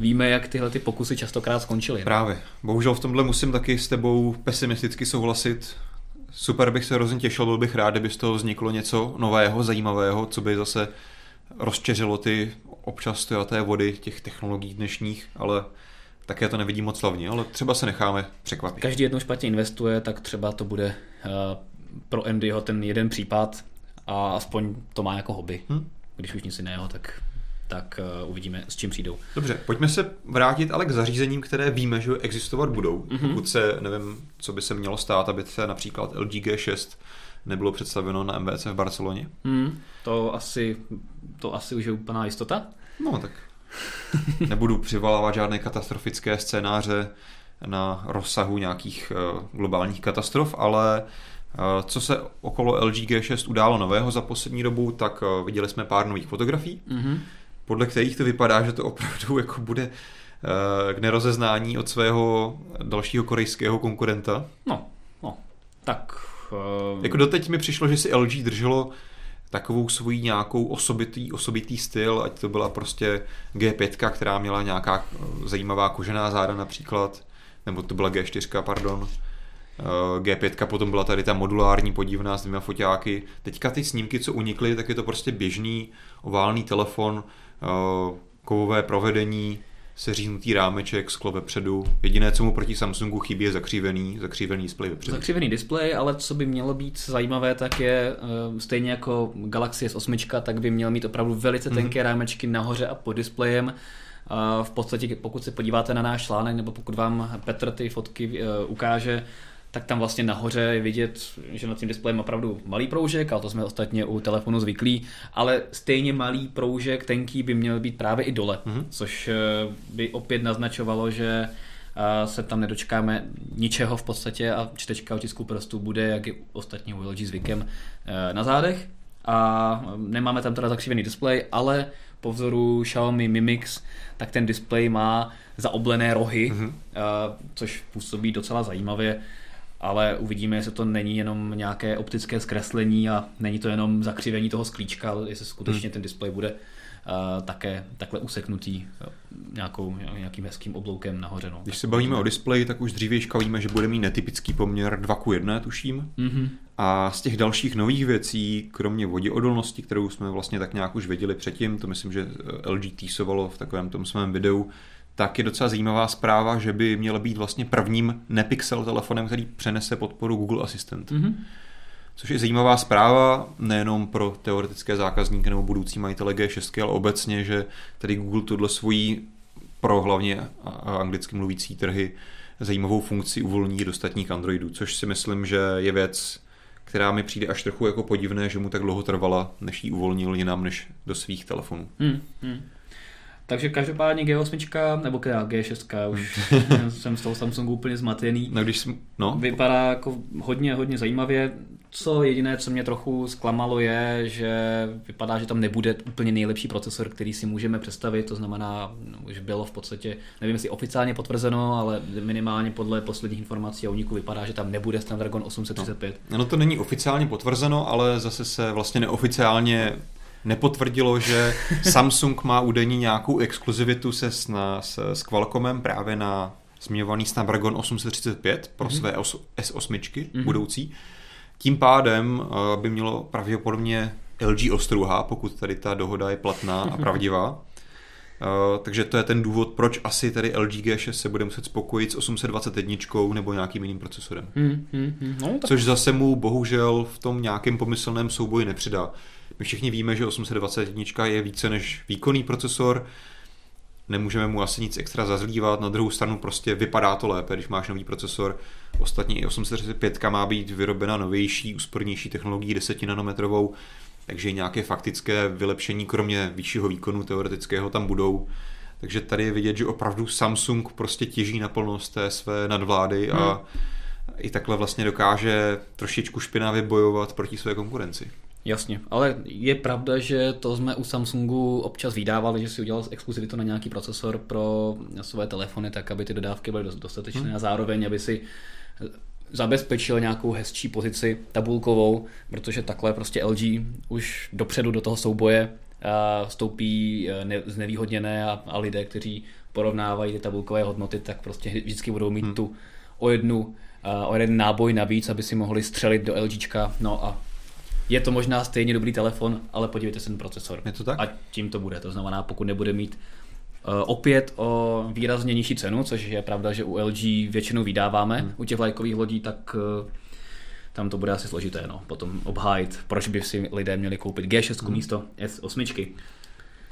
víme, jak tyhle ty pokusy častokrát skončily. Právě. Bohužel v tomhle musím taky s tebou pesimisticky souhlasit. Super bych se hrozně těšil, byl bych rád, kdyby z toho vzniklo něco nového, zajímavého, co by zase rozčeřilo ty občas stojaté vody těch technologií dnešních, ale také to nevidím moc slavně, ale třeba se necháme překvapit. Každý jednou špatně investuje, tak třeba to bude pro Andyho ten jeden případ a aspoň to má jako hobby. Hm? Když už nic jiného, tak tak uh, uvidíme, s čím přijdou. Dobře, pojďme se vrátit ale k zařízením, které víme, že existovat budou. Mm-hmm. Pokud se, nevím, co by se mělo stát, aby se například L G G šest nebylo představeno na M W C v Barceloně. Mm, to, asi, to asi už je úplná jistota. No tak nebudu přivalávat žádné katastrofické scénáře na rozsahu nějakých uh, globálních katastrof, ale uh, co se okolo L G G šest událo nového za poslední dobu, tak uh, viděli jsme pár nových fotografií, mm-hmm. podle kterých to vypadá, že to opravdu jako bude uh, k nerozeznání od svého dalšího korejského konkurenta. No, no, tak... Uh... Jako doteď mi přišlo, že si L G drželo takovou svoji nějakou osobitý, osobitý styl, ať to byla prostě G pět, která měla nějaká zajímavá kožená záda například, nebo to byla G čtyři, pardon. G pět potom byla tady ta modulární podivná s dvěma foťáky. Teďka ty snímky, co unikly, tak je to prostě běžný oválný telefon, kovové provedení, seříznutý rámeček, sklo vepředu. Jediné, co mu proti Samsungu chybí, je zakřívený, zakřívený displej vepředu. Zakřívený displej, ale co by mělo být zajímavé, tak je stejně jako Galaxy S osm, tak by měl mít opravdu velice tenké mm-hmm. rámečky nahoře a pod displejem. V podstatě, pokud se podíváte na náš článek, nebo pokud vám Petr ty fotky ukáže, tak tam vlastně nahoře je vidět, že nad tím displejem opravdu malý proužek, ale to jsme ostatně u telefonu zvyklí, ale stejně malý proužek, tenký, by měl být právě i dole, mm-hmm. což by opět naznačovalo, že se tam nedočkáme ničeho v podstatě a čtečka otisků prstů bude, jak i ostatně u L G zvykem, na zádech. A nemáme tam teda zakřivený displej, ale po vzoru Xiaomi Mi Mix, tak ten displej má zaoblené rohy, mm-hmm. což působí docela zajímavě, ale uvidíme, jestli to není jenom nějaké optické zkreslení a není to jenom zakřivení toho sklíčka, ale jestli skutečně mm. ten displej bude uh, také takhle useknutý nějakou, nějakým hezkým obloukem nahoře. No. Když tak se bavíme o displeji, tak už dřívějška víme, že bude mít netypický poměr dva ku jedné, tuším. Mm-hmm. A z těch dalších nových věcí, kromě voděodolnosti, kterou jsme vlastně tak nějak už věděli předtím, to myslím, že L G teasovalo v takovém tom svém videu, tak je docela zajímavá zpráva, že by měl být vlastně prvním nepixel telefonem, který přenese podporu Google Assistant. Mm-hmm. Což je zajímavá zpráva nejenom pro teoretické zákazníky nebo budoucí majitele G šest, ale obecně, že tady Google tuhle svoji pro hlavně anglicky mluvící trhy zajímavou funkci uvolní do ostatních Androidů, což si myslím, že je věc, která mi přijde až trochu jako podivné, že mu tak dlouho trvala, než ji uvolnil jinam než do svých telefonů. Mm, mm. Takže každopádně G osm, nebo G šest, už jsem z toho Samsungu úplně zmatený. No, když jsi, no. Vypadá jako hodně, hodně zajímavě. Co jediné, co mě trochu zklamalo, je, že vypadá, že tam nebude úplně nejlepší procesor, který si můžeme představit. To znamená, no, už bylo v podstatě, nevím, jestli oficiálně potvrzeno, ale minimálně podle posledních informací a uniku vypadá, že tam nebude Snapdragon osm set třicet pět. No, no to není oficiálně potvrzeno, ale zase se vlastně neoficiálně nepotvrdilo, že Samsung má údajně nějakou exkluzivitu se s, na, s, s Qualcommem právě na zmiňovaný Snapdragon osm set třicet pět pro mm-hmm. své S osm mm-hmm. budoucí. Tím pádem uh, by mělo pravděpodobně L G ostruha, pokud tady ta dohoda je platná a pravdivá. Uh, takže to je ten důvod, proč asi tady L G G šest se bude muset spokojit s osm set dvacet jedna nebo nějakým jiným procesorem. Mm-hmm. No, tak... Což zase mu bohužel v tom nějakém pomyslném souboji nepřidá. My všichni víme, že osm set dvacet jedna je více než výkonný procesor, nemůžeme mu asi nic extra zazlívat, na druhou stranu prostě vypadá to lépe, když máš nový procesor. Ostatně i osm set třicet pět má být vyrobena novější, úspornější technologií deset nanometrovou, takže nějaké faktické vylepšení, kromě vyššího výkonu teoretického, tam budou. Takže tady je vidět, že opravdu Samsung prostě těží naplno z té své nadvlády a hmm. i takhle vlastně dokáže trošičku špinavě bojovat proti své konkurenci. Jasně, ale je pravda, že to jsme u Samsungu občas vydávali, že si udělal exkluzivitu na nějaký procesor pro své telefony, tak aby ty dodávky byly dostatečné hmm. a zároveň, aby si zabezpečil nějakou hezčí pozici tabulkovou, protože takhle prostě L G už dopředu do toho souboje vstoupí ne- znevýhodněné a, a lidé, kteří porovnávají ty tabulkové hodnoty, tak prostě vždycky budou mít hmm. tu o, jednu, o jeden náboj navíc, aby si mohli střelit do LGčka, no a je to možná stejně dobrý telefon, ale podívejte se na procesor. Je to tak? A tím to bude. To znamená, pokud nebude mít uh, opět o výrazně nižší cenu, což je pravda, že u L G většinou vydáváme hmm. u těch vlajkových lodí, tak uh, tam to bude asi složité. No. Potom obhájit, proč by si lidé měli koupit G šest hmm. místo S osm.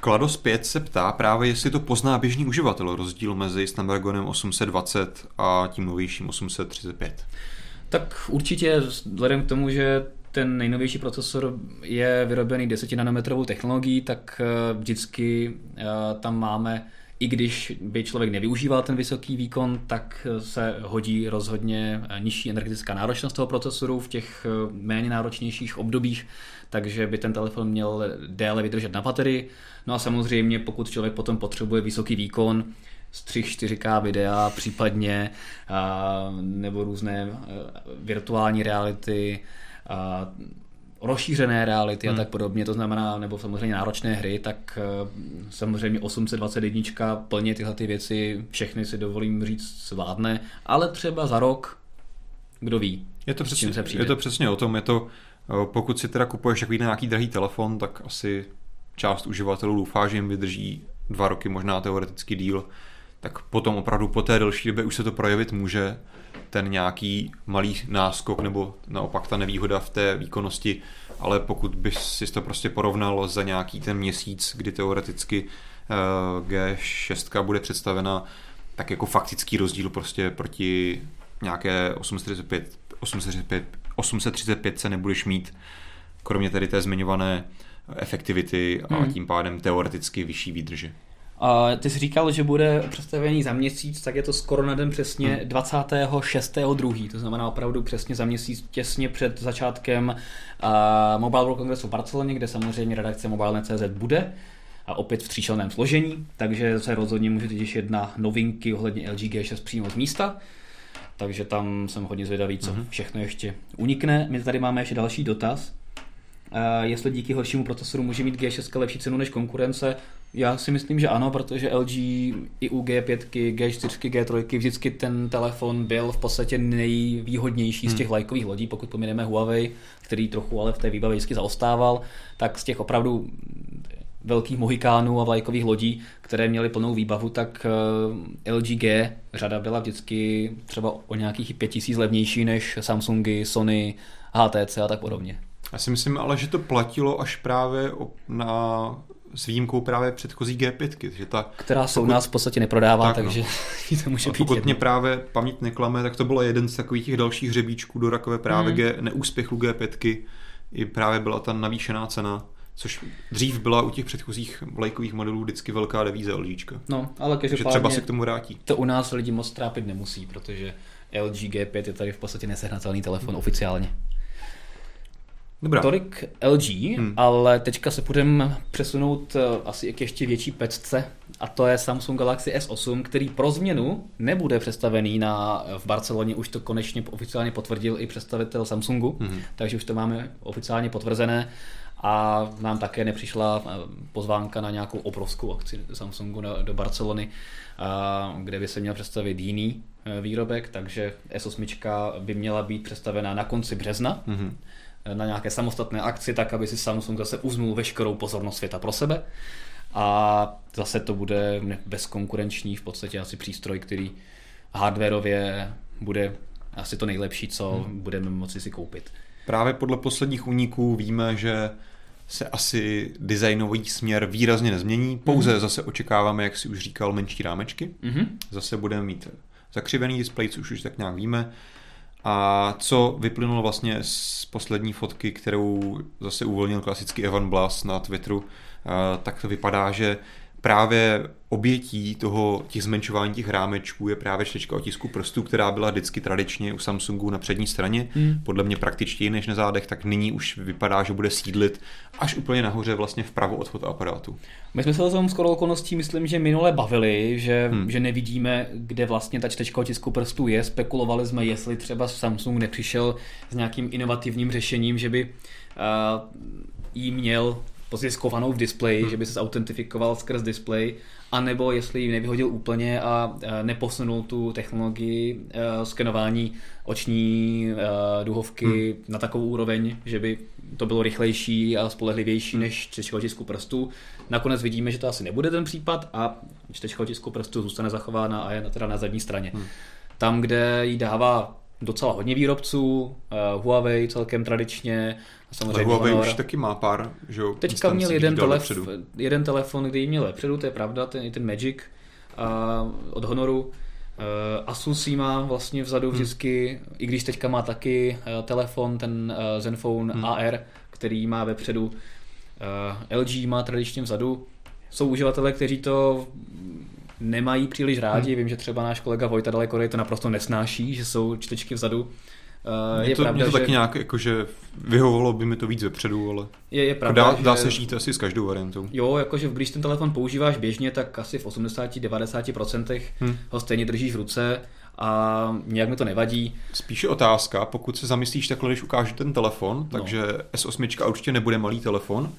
Klados pět se ptá právě, jestli to pozná běžný uživatel, rozdíl mezi Snapdragonem osm set dvacet a tím novějším osm set třicet pět. Tak určitě, vzhledem k tomu, že ten nejnovější procesor je vyrobený deset nanometrovou technologií, tak vždycky tam máme, i když by člověk nevyužíval ten vysoký výkon, tak se hodí rozhodně nižší energetická náročnost toho procesoru v těch méně náročnějších obdobích, takže by ten telefon měl déle vydržet na baterii. No a samozřejmě, pokud člověk potom potřebuje vysoký výkon, střih čtyři ká videa případně, nebo různé virtuální reality, rozšířené reality hmm. a tak podobně, to znamená, nebo samozřejmě náročné hry, tak samozřejmě osm set dvacet jedna plně tyhle ty věci, všechny si dovolím říct, zvládne, ale třeba za rok, kdo ví, je to přesně, se přijde. Je to přesně o tom, je to, pokud si teda kupuješ nějaký drahý telefon, tak asi část uživatelů doufá, že jim vydrží dva roky, možná teoreticky díl, tak potom opravdu po té delší době už se to projevit může, ten nějaký malý náskok nebo naopak ta nevýhoda v té výkonnosti, ale pokud bys si to prostě porovnal za nějaký ten měsíc, kdy teoreticky G šest bude představena, tak jako faktický rozdíl prostě proti nějaké osm set třicet pět se nebudeš mít, kromě tady té zmiňované efektivity a hmm. tím pádem teoreticky vyšší výdrže. Uh, ty jsi říkal, že bude představený za měsíc, tak je to skoro na den přesně hmm. dvacátého šestého druhého To znamená opravdu přesně za měsíc, těsně před začátkem uh, Mobile World Congressu v Barceloně, kde samozřejmě redakce mobile tečka cé zet bude. A opět v tříčlenném složení, takže se rozhodně můžete těšit na novinky ohledně el gé G šest přímo z místa. Takže tam jsem hodně zvědavý, co hmm. všechno ještě unikne. My tady máme ještě další dotaz. Uh, jestli díky horšímu procesoru může mít G šest lepší cenu než konkurence, já si myslím, že ano, protože el gé i u G pět, G čtyři, G tři vždycky ten telefon byl v podstatě nejvýhodnější hmm. z těch vlajkových lodí, pokud pomineme Huawei, který trochu ale v té výbavě vždycky zaostával, tak z těch opravdu velkých mohikánů a vlajkových lodí, které měly plnou výbavu, tak el gé G řada byla vždycky třeba o nějakých pět tisíc levnější než Samsungy, Sony, há té cé a tak podobně. Já si myslím, ale že to platilo až právě na, s výjimkou právě předchozí G pět, že ta, která se u nás v podstatě neprodává, tak, takže no. to může a být pokud jedno. Mě právě paměť neklame, tak to bylo jeden z takových těch dalších hřebíčků do rakve právě hmm. G, neúspěchu G pět, i právě byla ta navýšená cena, což dřív byla u těch předchozích vlajkových modelů vždycky velká devíze LGčka. No, ale každopádně třeba se k tomu vrátí. To u nás lidi moc trápit nemusí, protože el gé G pět je tady v podstatě nesehnatelný telefon hmm. oficiálně. Dobrá. Tolik el gé, hmm. ale teďka se půjdeme přesunout asi k ještě větší pecce, a to je Samsung Galaxy S osm, který pro změnu nebude představený na, v Barceloně, už to konečně oficiálně potvrdil i představitel Samsungu, hmm. takže už to máme oficiálně potvrzené a nám také nepřišla pozvánka na nějakou obrovskou akci Samsungu do Barcelony, kde by se měl představit jiný výrobek, takže S osm by měla být představená na konci března, hmm. na nějaké samostatné akci, tak aby si Samsung zase uzmul veškerou pozornost světa pro sebe, a zase to bude bezkonkurenční v podstatě asi přístroj, který hardwarově bude asi to nejlepší, co hmm. budeme moci si koupit. Právě podle posledních úniků víme, že se asi designový směr výrazně nezmění, pouze hmm. zase očekáváme, jak si už říkal, menší rámečky, hmm. zase budeme mít zakřivený displej, což už tak nějak víme. A co vyplynulo vlastně z poslední fotky, kterou zase uvolnil klasický Evan Blass na Twitteru, tak to vypadá, že právě obětí toho, těch zmenšování těch rámečků je právě čtečka otisku prstů, která byla vždycky tradičně u Samsungu na přední straně, hmm. podle mě praktičtěji než na zádech, tak nyní už vypadá, že bude sídlit až úplně nahoře vlastně vpravo od fotoaparátu. My jsme se o tom skoro okolností, myslím, že minule bavili, že, hmm. že nevidíme, kde vlastně ta čtečka otisku prstů je, spekulovali jsme, jestli třeba Samsung nepřišel s nějakým inovativním řešením, že by uh, jí měl později skovanou v displeji, hmm. že by se autentifikoval skrz displej, anebo jestli ji nevyhodil úplně a neposunul tu technologii skenování oční duhovky hmm. na takovou úroveň, že by to bylo rychlejší a spolehlivější hmm. než čtečka otisku prstů. Nakonec vidíme, že to asi nebude ten případ a čtečka otisku prstů zůstane zachována a je teda na zadní straně. Hmm. Tam, kde ji dává docela hodně výrobců, uh, Huawei celkem tradičně. Samozřejmě Huawei Honor. Už taky má pár, že jo? Teďka měl jeden, telef- jeden telefon, který měl vepředu, to je pravda, ten, ten Magic uh, od Honoru. Uh, Asus jí má vlastně vzadu vždycky, hmm. i když teďka má taky uh, telefon, ten uh, Zenfone hmm. A R, který má vepředu. Uh, L G má tradičně vzadu. Jsou uživatelé, kteří to nemají příliš rádi. Hmm. Vím, že třeba náš kolega Vojta Dalekorej to naprosto nesnáší, že jsou čtečky vzadu. Je to, pravda, to taky že... nějak, jakože vyhovovalo by mi to víc vepředu, ale je, je pravda, dá, že... dá se žít asi s každou variantou. Jo, jakože když ten telefon používáš běžně, tak asi v osmdesát až devadesát procent hmm. ho stejně držíš v ruce a nějak mi to nevadí. Spíše otázka, pokud se zamyslíš takhle, když ukážu ten telefon, takže no. S osm určitě nebude malý telefon.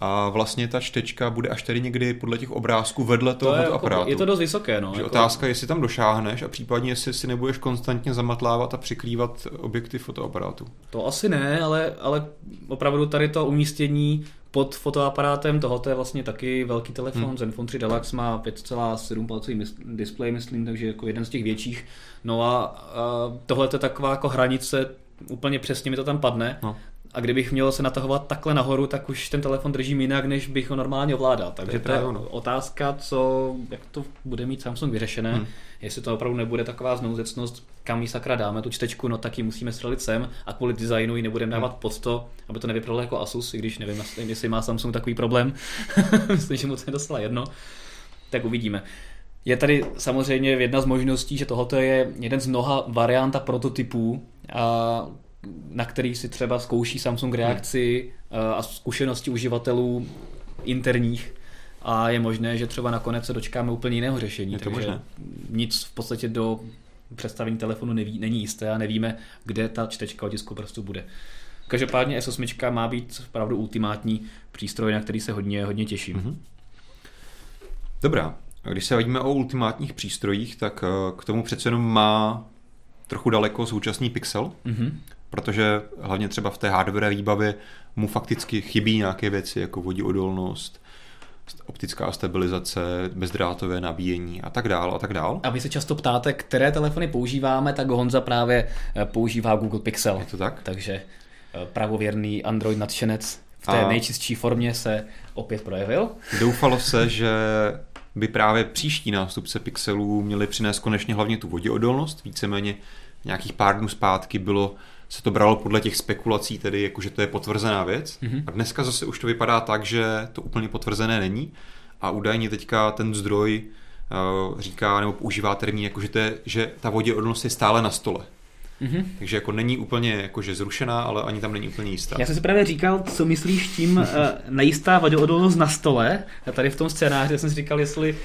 A vlastně ta čtečka bude až tady někdy podle těch obrázků vedle toho to aparátu. Je to dost vysoké, no. Jako... Otázka, jestli tam došáhneš a případně jestli si nebudeš konstantně zamatlávat a přikrývat objektiv fotoaparátu. To asi ne, ale, ale opravdu tady to umístění pod fotoaparátem tohoto je vlastně taky velký telefon. Hmm. Zenfone tři Deluxe má pět celá sedm palcový displej, myslím, takže jako jeden z těch větších. No a, a tohle je taková jako hranice, úplně přesně mi to tam padne. No. A kdybych měl se natahovat takhle nahoru, tak už ten telefon držím jinak, než bych ho normálně ovládal. Takže to je otázka, co, jak to bude mít Samsung vyřešené. Hmm. Jestli to opravdu nebude taková znouzecnost, kam ji sakra dáme tu čtečku, no tak ji musíme střelit sem a kvůli designu ji nebudeme dávat hmm. pod to, aby to nevypadalo jako Asus, i když nevím, jestli má Samsung takový problém. Myslím, že mu to je docela jedno. Tak uvidíme. Je tady samozřejmě jedna z možností, že tohoto je jeden z mnoha variant a prototypů, a na který si třeba zkouší Samsung reakci a zkušenosti uživatelů interních a je možné, že třeba nakonec se dočkáme úplně jiného řešení. Je to takže možné. Nic v podstatě do představení telefonu neví, není jisté a nevíme, kde ta čtečka otisku prstu bude. Každopádně S osm má být opravdu ultimátní přístroj, na který se hodně, hodně těším. Dobrá. A když se bavíme o ultimátních přístrojích, tak k tomu přece jenom má trochu daleko současný Pixel, mm-hmm. protože hlavně třeba v té hardware výbavě mu fakticky chybí nějaké věci, jako voděodolnost, optická stabilizace, bezdrátové nabíjení a tak dál a tak dál. A vy se často ptáte, které telefony používáme, tak Honza právě používá Google Pixel. Je to tak? Takže pravověrný Android nadšenec v té a... nejčistší formě se opět projevil. Doufalo se, že by právě příští nástupce Pixelů měli přinést konečně hlavně tu voděodolnost. Víceméně nějakých pár dnů zpátky bylo, se to bralo podle těch spekulací, tedy jakože to je potvrzená věc. Mm-hmm. A dneska zase už to vypadá tak, že to úplně potvrzené není. A údajně teďka ten zdroj uh, říká nebo používá termín, jakože to je, že ta voděodolnost je stále na stole. Mm-hmm. Takže jako není úplně jakože zrušená, ale ani tam není úplně jistá. Já jsem si právě říkal, co myslíš tím nejistá voděodolnost na stole. A tady v tom scénáři jsem si říkal, jestli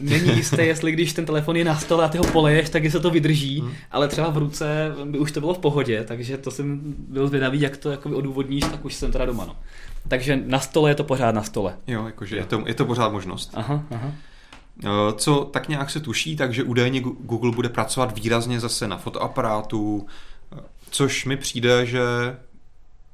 není jisté, jestli když ten telefon je na stole a ty ho poleješ, tak se to vydrží, mm. ale třeba v ruce by už to bylo v pohodě, takže to jsem byl zvědavý, jak to jakoby odůvodníš, tak už jsem teda doma. No. Takže na stole je to pořád na stole. Jo, jakože je to, je to pořád možnost. Aha, aha. Co tak nějak se tuší, takže údajně Google bude pracovat výrazně zase na fotoaparátu, což mi přijde, že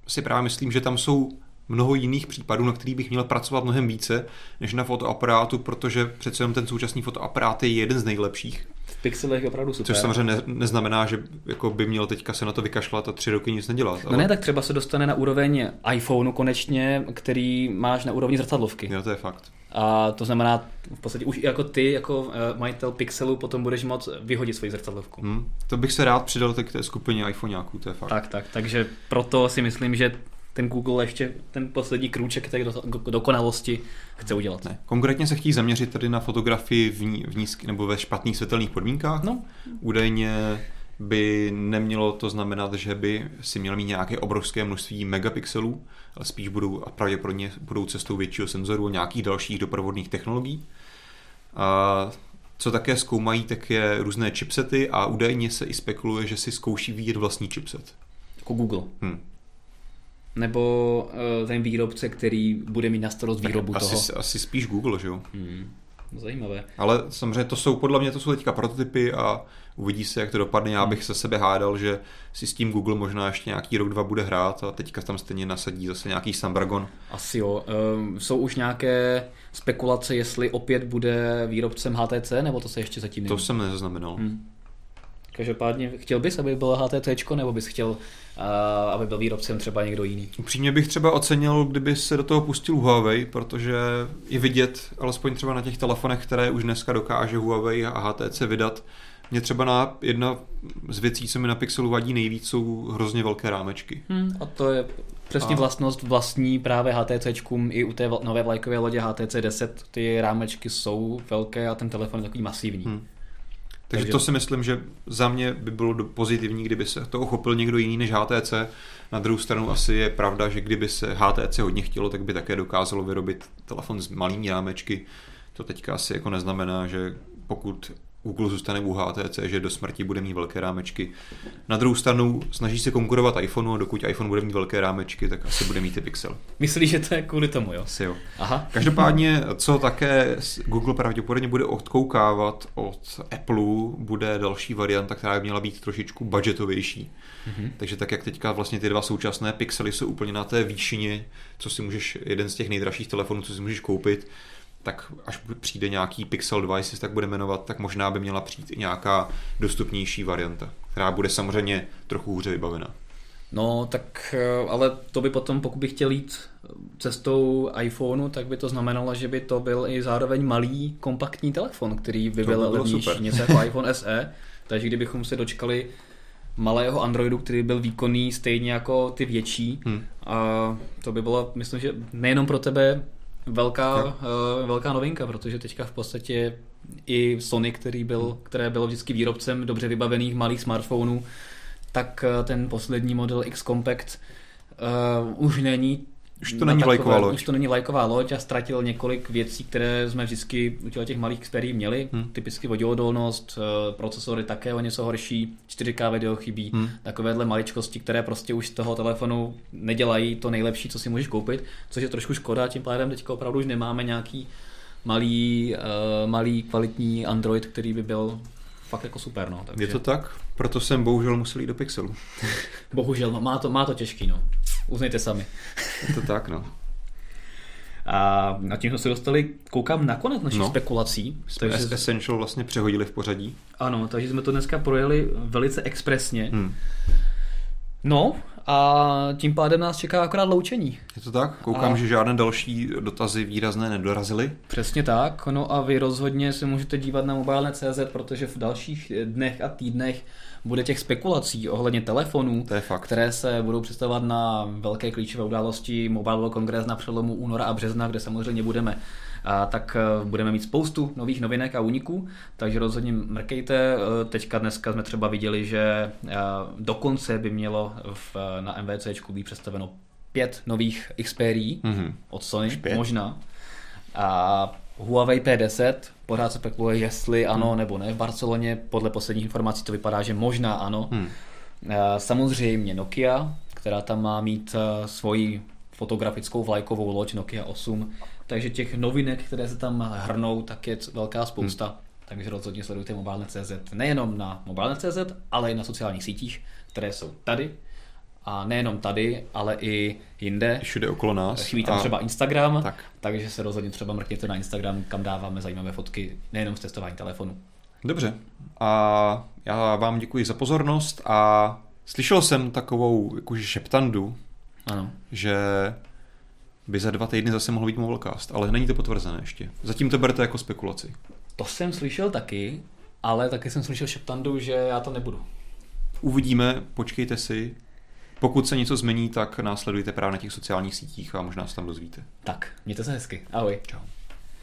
si právě myslím, že tam jsou mnoho jiných případů, na kterých bych měl pracovat mnohem více, než na fotoaparátu, protože přece jenom ten současný fotoaparát je jeden z nejlepších. V pixelech je opravdu super. Což samozřejmě ne, neznamená, že jako by měl teďka se na to vykašlat a tři roky nic nedělat. No ale... ne, tak třeba se dostane na úroveň iPhoneu konečně, který máš na úrovni zrcadlovky. Jo, to je fakt. A to znamená, v podstatě už jako ty, jako majitel Pixelu, potom budeš moct vyhodit svoji zrcadlovku. Hmm, to bych se rád přidal k té skupině iPhoneáků, to je fakt. Tak, tak, takže proto si myslím, že ten Google ještě ten poslední krůček tak do, do, dokonalosti chce udělat. Ne. Konkrétně se chtějí zaměřit tady na fotografii v, ní, v nízk, nebo ve špatných světelných podmínkách. No. Údajně by nemělo to znamenat, že by si měl mít nějaké obrovské množství megapixelů, ale spíš budou, a pravděpodobně budou cestou většího senzoru a nějakých dalších doprovodných technologií. A co také zkoumají, tak je různé chipsety a údajně se i spekuluje, že si zkouší vyjet vlastní chipset. Jako Google. Hmm. Nebo ten výrobce, který bude mít na starost výrobu asi, toho. Asi spíš Google, že jo? Hmm. Zajímavé. Ale samozřejmě to jsou, podle mě to jsou teďka prototypy a uvidí se, jak to dopadne. Já bych se sebe hádal, že si s tím Google možná ještě nějaký rok, dva bude hrát a teďka tam stejně nasadí zase nějaký Snapdragon. Asi jo. Um, jsou už nějaké spekulace, jestli opět bude výrobcem H T C, nebo to se ještě zatím neví? To jsem nezaznamenal. Hmm. Každopádně, chtěl bys, aby bylo H T T, nebo bys chtěl, aby byl výrobcem třeba někdo jiný? Upřímně bych třeba ocenil, kdyby se do toho pustil Huawei, protože je vidět, alespoň třeba na těch telefonech, které už dneska dokáže Huawei a H T C vydat. Mě třeba na jedna z věcí, co mi na Pixelu vadí nejvíc, jsou hrozně velké rámečky. Hmm, a to je přesně a... vlastnost vlastní právě HTCčkům. I u té nové vlajkové lodě H T C deset ty rámečky jsou velké a ten telefon je takový masivní. Hmm. Takže, Takže to si myslím, že za mě by bylo pozitivní, kdyby se to ochopil někdo jiný než H T C. Na druhou stranu asi je pravda, že kdyby se H T C hodně chtělo, tak by také dokázalo vyrobit telefon z malými rámečky. To teďka asi jako neznamená, že pokud Google zůstane u H T C, že do smrti bude mít velké rámečky. Na druhou stranu snaží se konkurovat iPhoneu, a dokud iPhone bude mít velké rámečky, tak asi bude mít i Pixel. Myslíš, že to je kvůli tomu, jo? Asi jo. Aha. Každopádně, co také Google pravděpodobně bude odkoukávat od Apple, bude další varianta, která by měla být trošičku budgetovější. Mhm. Takže tak, jak teďka vlastně ty dva současné Pixely jsou úplně na té výšině, co si můžeš, jeden z těch nejdražších telefonů, co si můžeš koupit, tak až přijde nějaký Pixel dva, jestli tak bude jmenovat, tak možná by měla přijít i nějaká dostupnější varianta, která bude samozřejmě trochu hůře vybavená. No tak, ale to by potom, pokud by chtěl jít cestou iPhoneu, tak by to znamenalo, že by to byl i zároveň malý kompaktní telefon, který by byl levnější, něco jako iPhone S E, takže kdybychom se dočkali malého Androidu, který byl výkonný stejně jako ty větší, hmm. a to by bylo, myslím, že nejenom pro tebe, Velká, uh, velká novinka, protože teďka v podstatě i Sony, který byl, které bylo vždycky výrobcem dobře vybavených malých smartphonů, tak uh, ten poslední model X Compact uh, už není už to není lajková loď. Už to není lajková loď a ztratil několik věcí, které jsme vždycky u těch malých experií měli. Hmm. Typicky voděodolnost, procesory také o něco horší, čtyři ká video chybí, hmm. takovéhle maličkosti, které prostě už z toho telefonu nedělají to nejlepší, co si můžeš koupit, což je trošku škoda, tím pádem teďka opravdu už nemáme nějaký malý, uh, malý kvalitní Android, který by byl fakt jako super. No. Takže... Je to tak? Proto jsem bohužel musel jít do Pixelu. Bohužel, no, má to, má to těžký, no. Uznejte sami. Je to tak, no. A na tím jsme se dostali, koukám, nakonec našich no. spekulací. Takže Essential vlastně přehodili v pořadí. Ano, takže jsme to dneska projeli velice expresně. Hmm. No a tím pádem nás čeká akorát loučení. Je to tak? Koukám, a... že žádné další dotazy výrazné nedorazily. Přesně tak, no a vy rozhodně se můžete dívat na mobile tečka cé zet, protože v dalších dnech a týdnech bude těch spekulací ohledně telefonů, které se budou představovat na velké klíčové události Mobile Kongres na přelomu února a března, kde samozřejmě budeme. A tak budeme mít spoustu nových novinek a úniků, takže rozhodně mrkejte. Teďka dneska jsme třeba viděli, že dokonce by mělo v, na MWCčku být představeno pět nových Xperií mm-hmm. od Sony, možná. A Huawei P deset, pořád se spekuluje, jestli ano hmm. nebo ne. V Barceloně podle posledních informací to vypadá, že možná ano. Hmm. Samozřejmě Nokia, která tam má mít svoji fotografickou vlajkovou loď Nokia osm. Takže těch novinek, které se tam hrnou, tak je velká spousta. Hmm. Takže rozhodně sledujte mobile tečka cé zet nejenom na mobile tečka cé zet, ale i na sociálních sítích, které jsou tady. A nejenom tady, ale i jinde. Všude okolo nás. Chybí tam a... třeba Instagram, tak. takže se rozhodně třeba mrkněte na Instagram, kam dáváme zajímavé fotky, nejenom z testování telefonu. Dobře. A já vám děkuji za pozornost a slyšel jsem takovou jakože šeptandu, ano. že by za dva týdny zase mohl být Mobilecast, ale není to potvrzené ještě. Zatím to berte jako spekulaci. To jsem slyšel taky, ale taky jsem slyšel šeptandu, že já tam nebudu. Uvidíme, počkejte si. Pokud se něco změní, tak následujte právě na těch sociálních sítích a možná se tam dozvíte. Tak, mějte se hezky. Ahoj. Čau.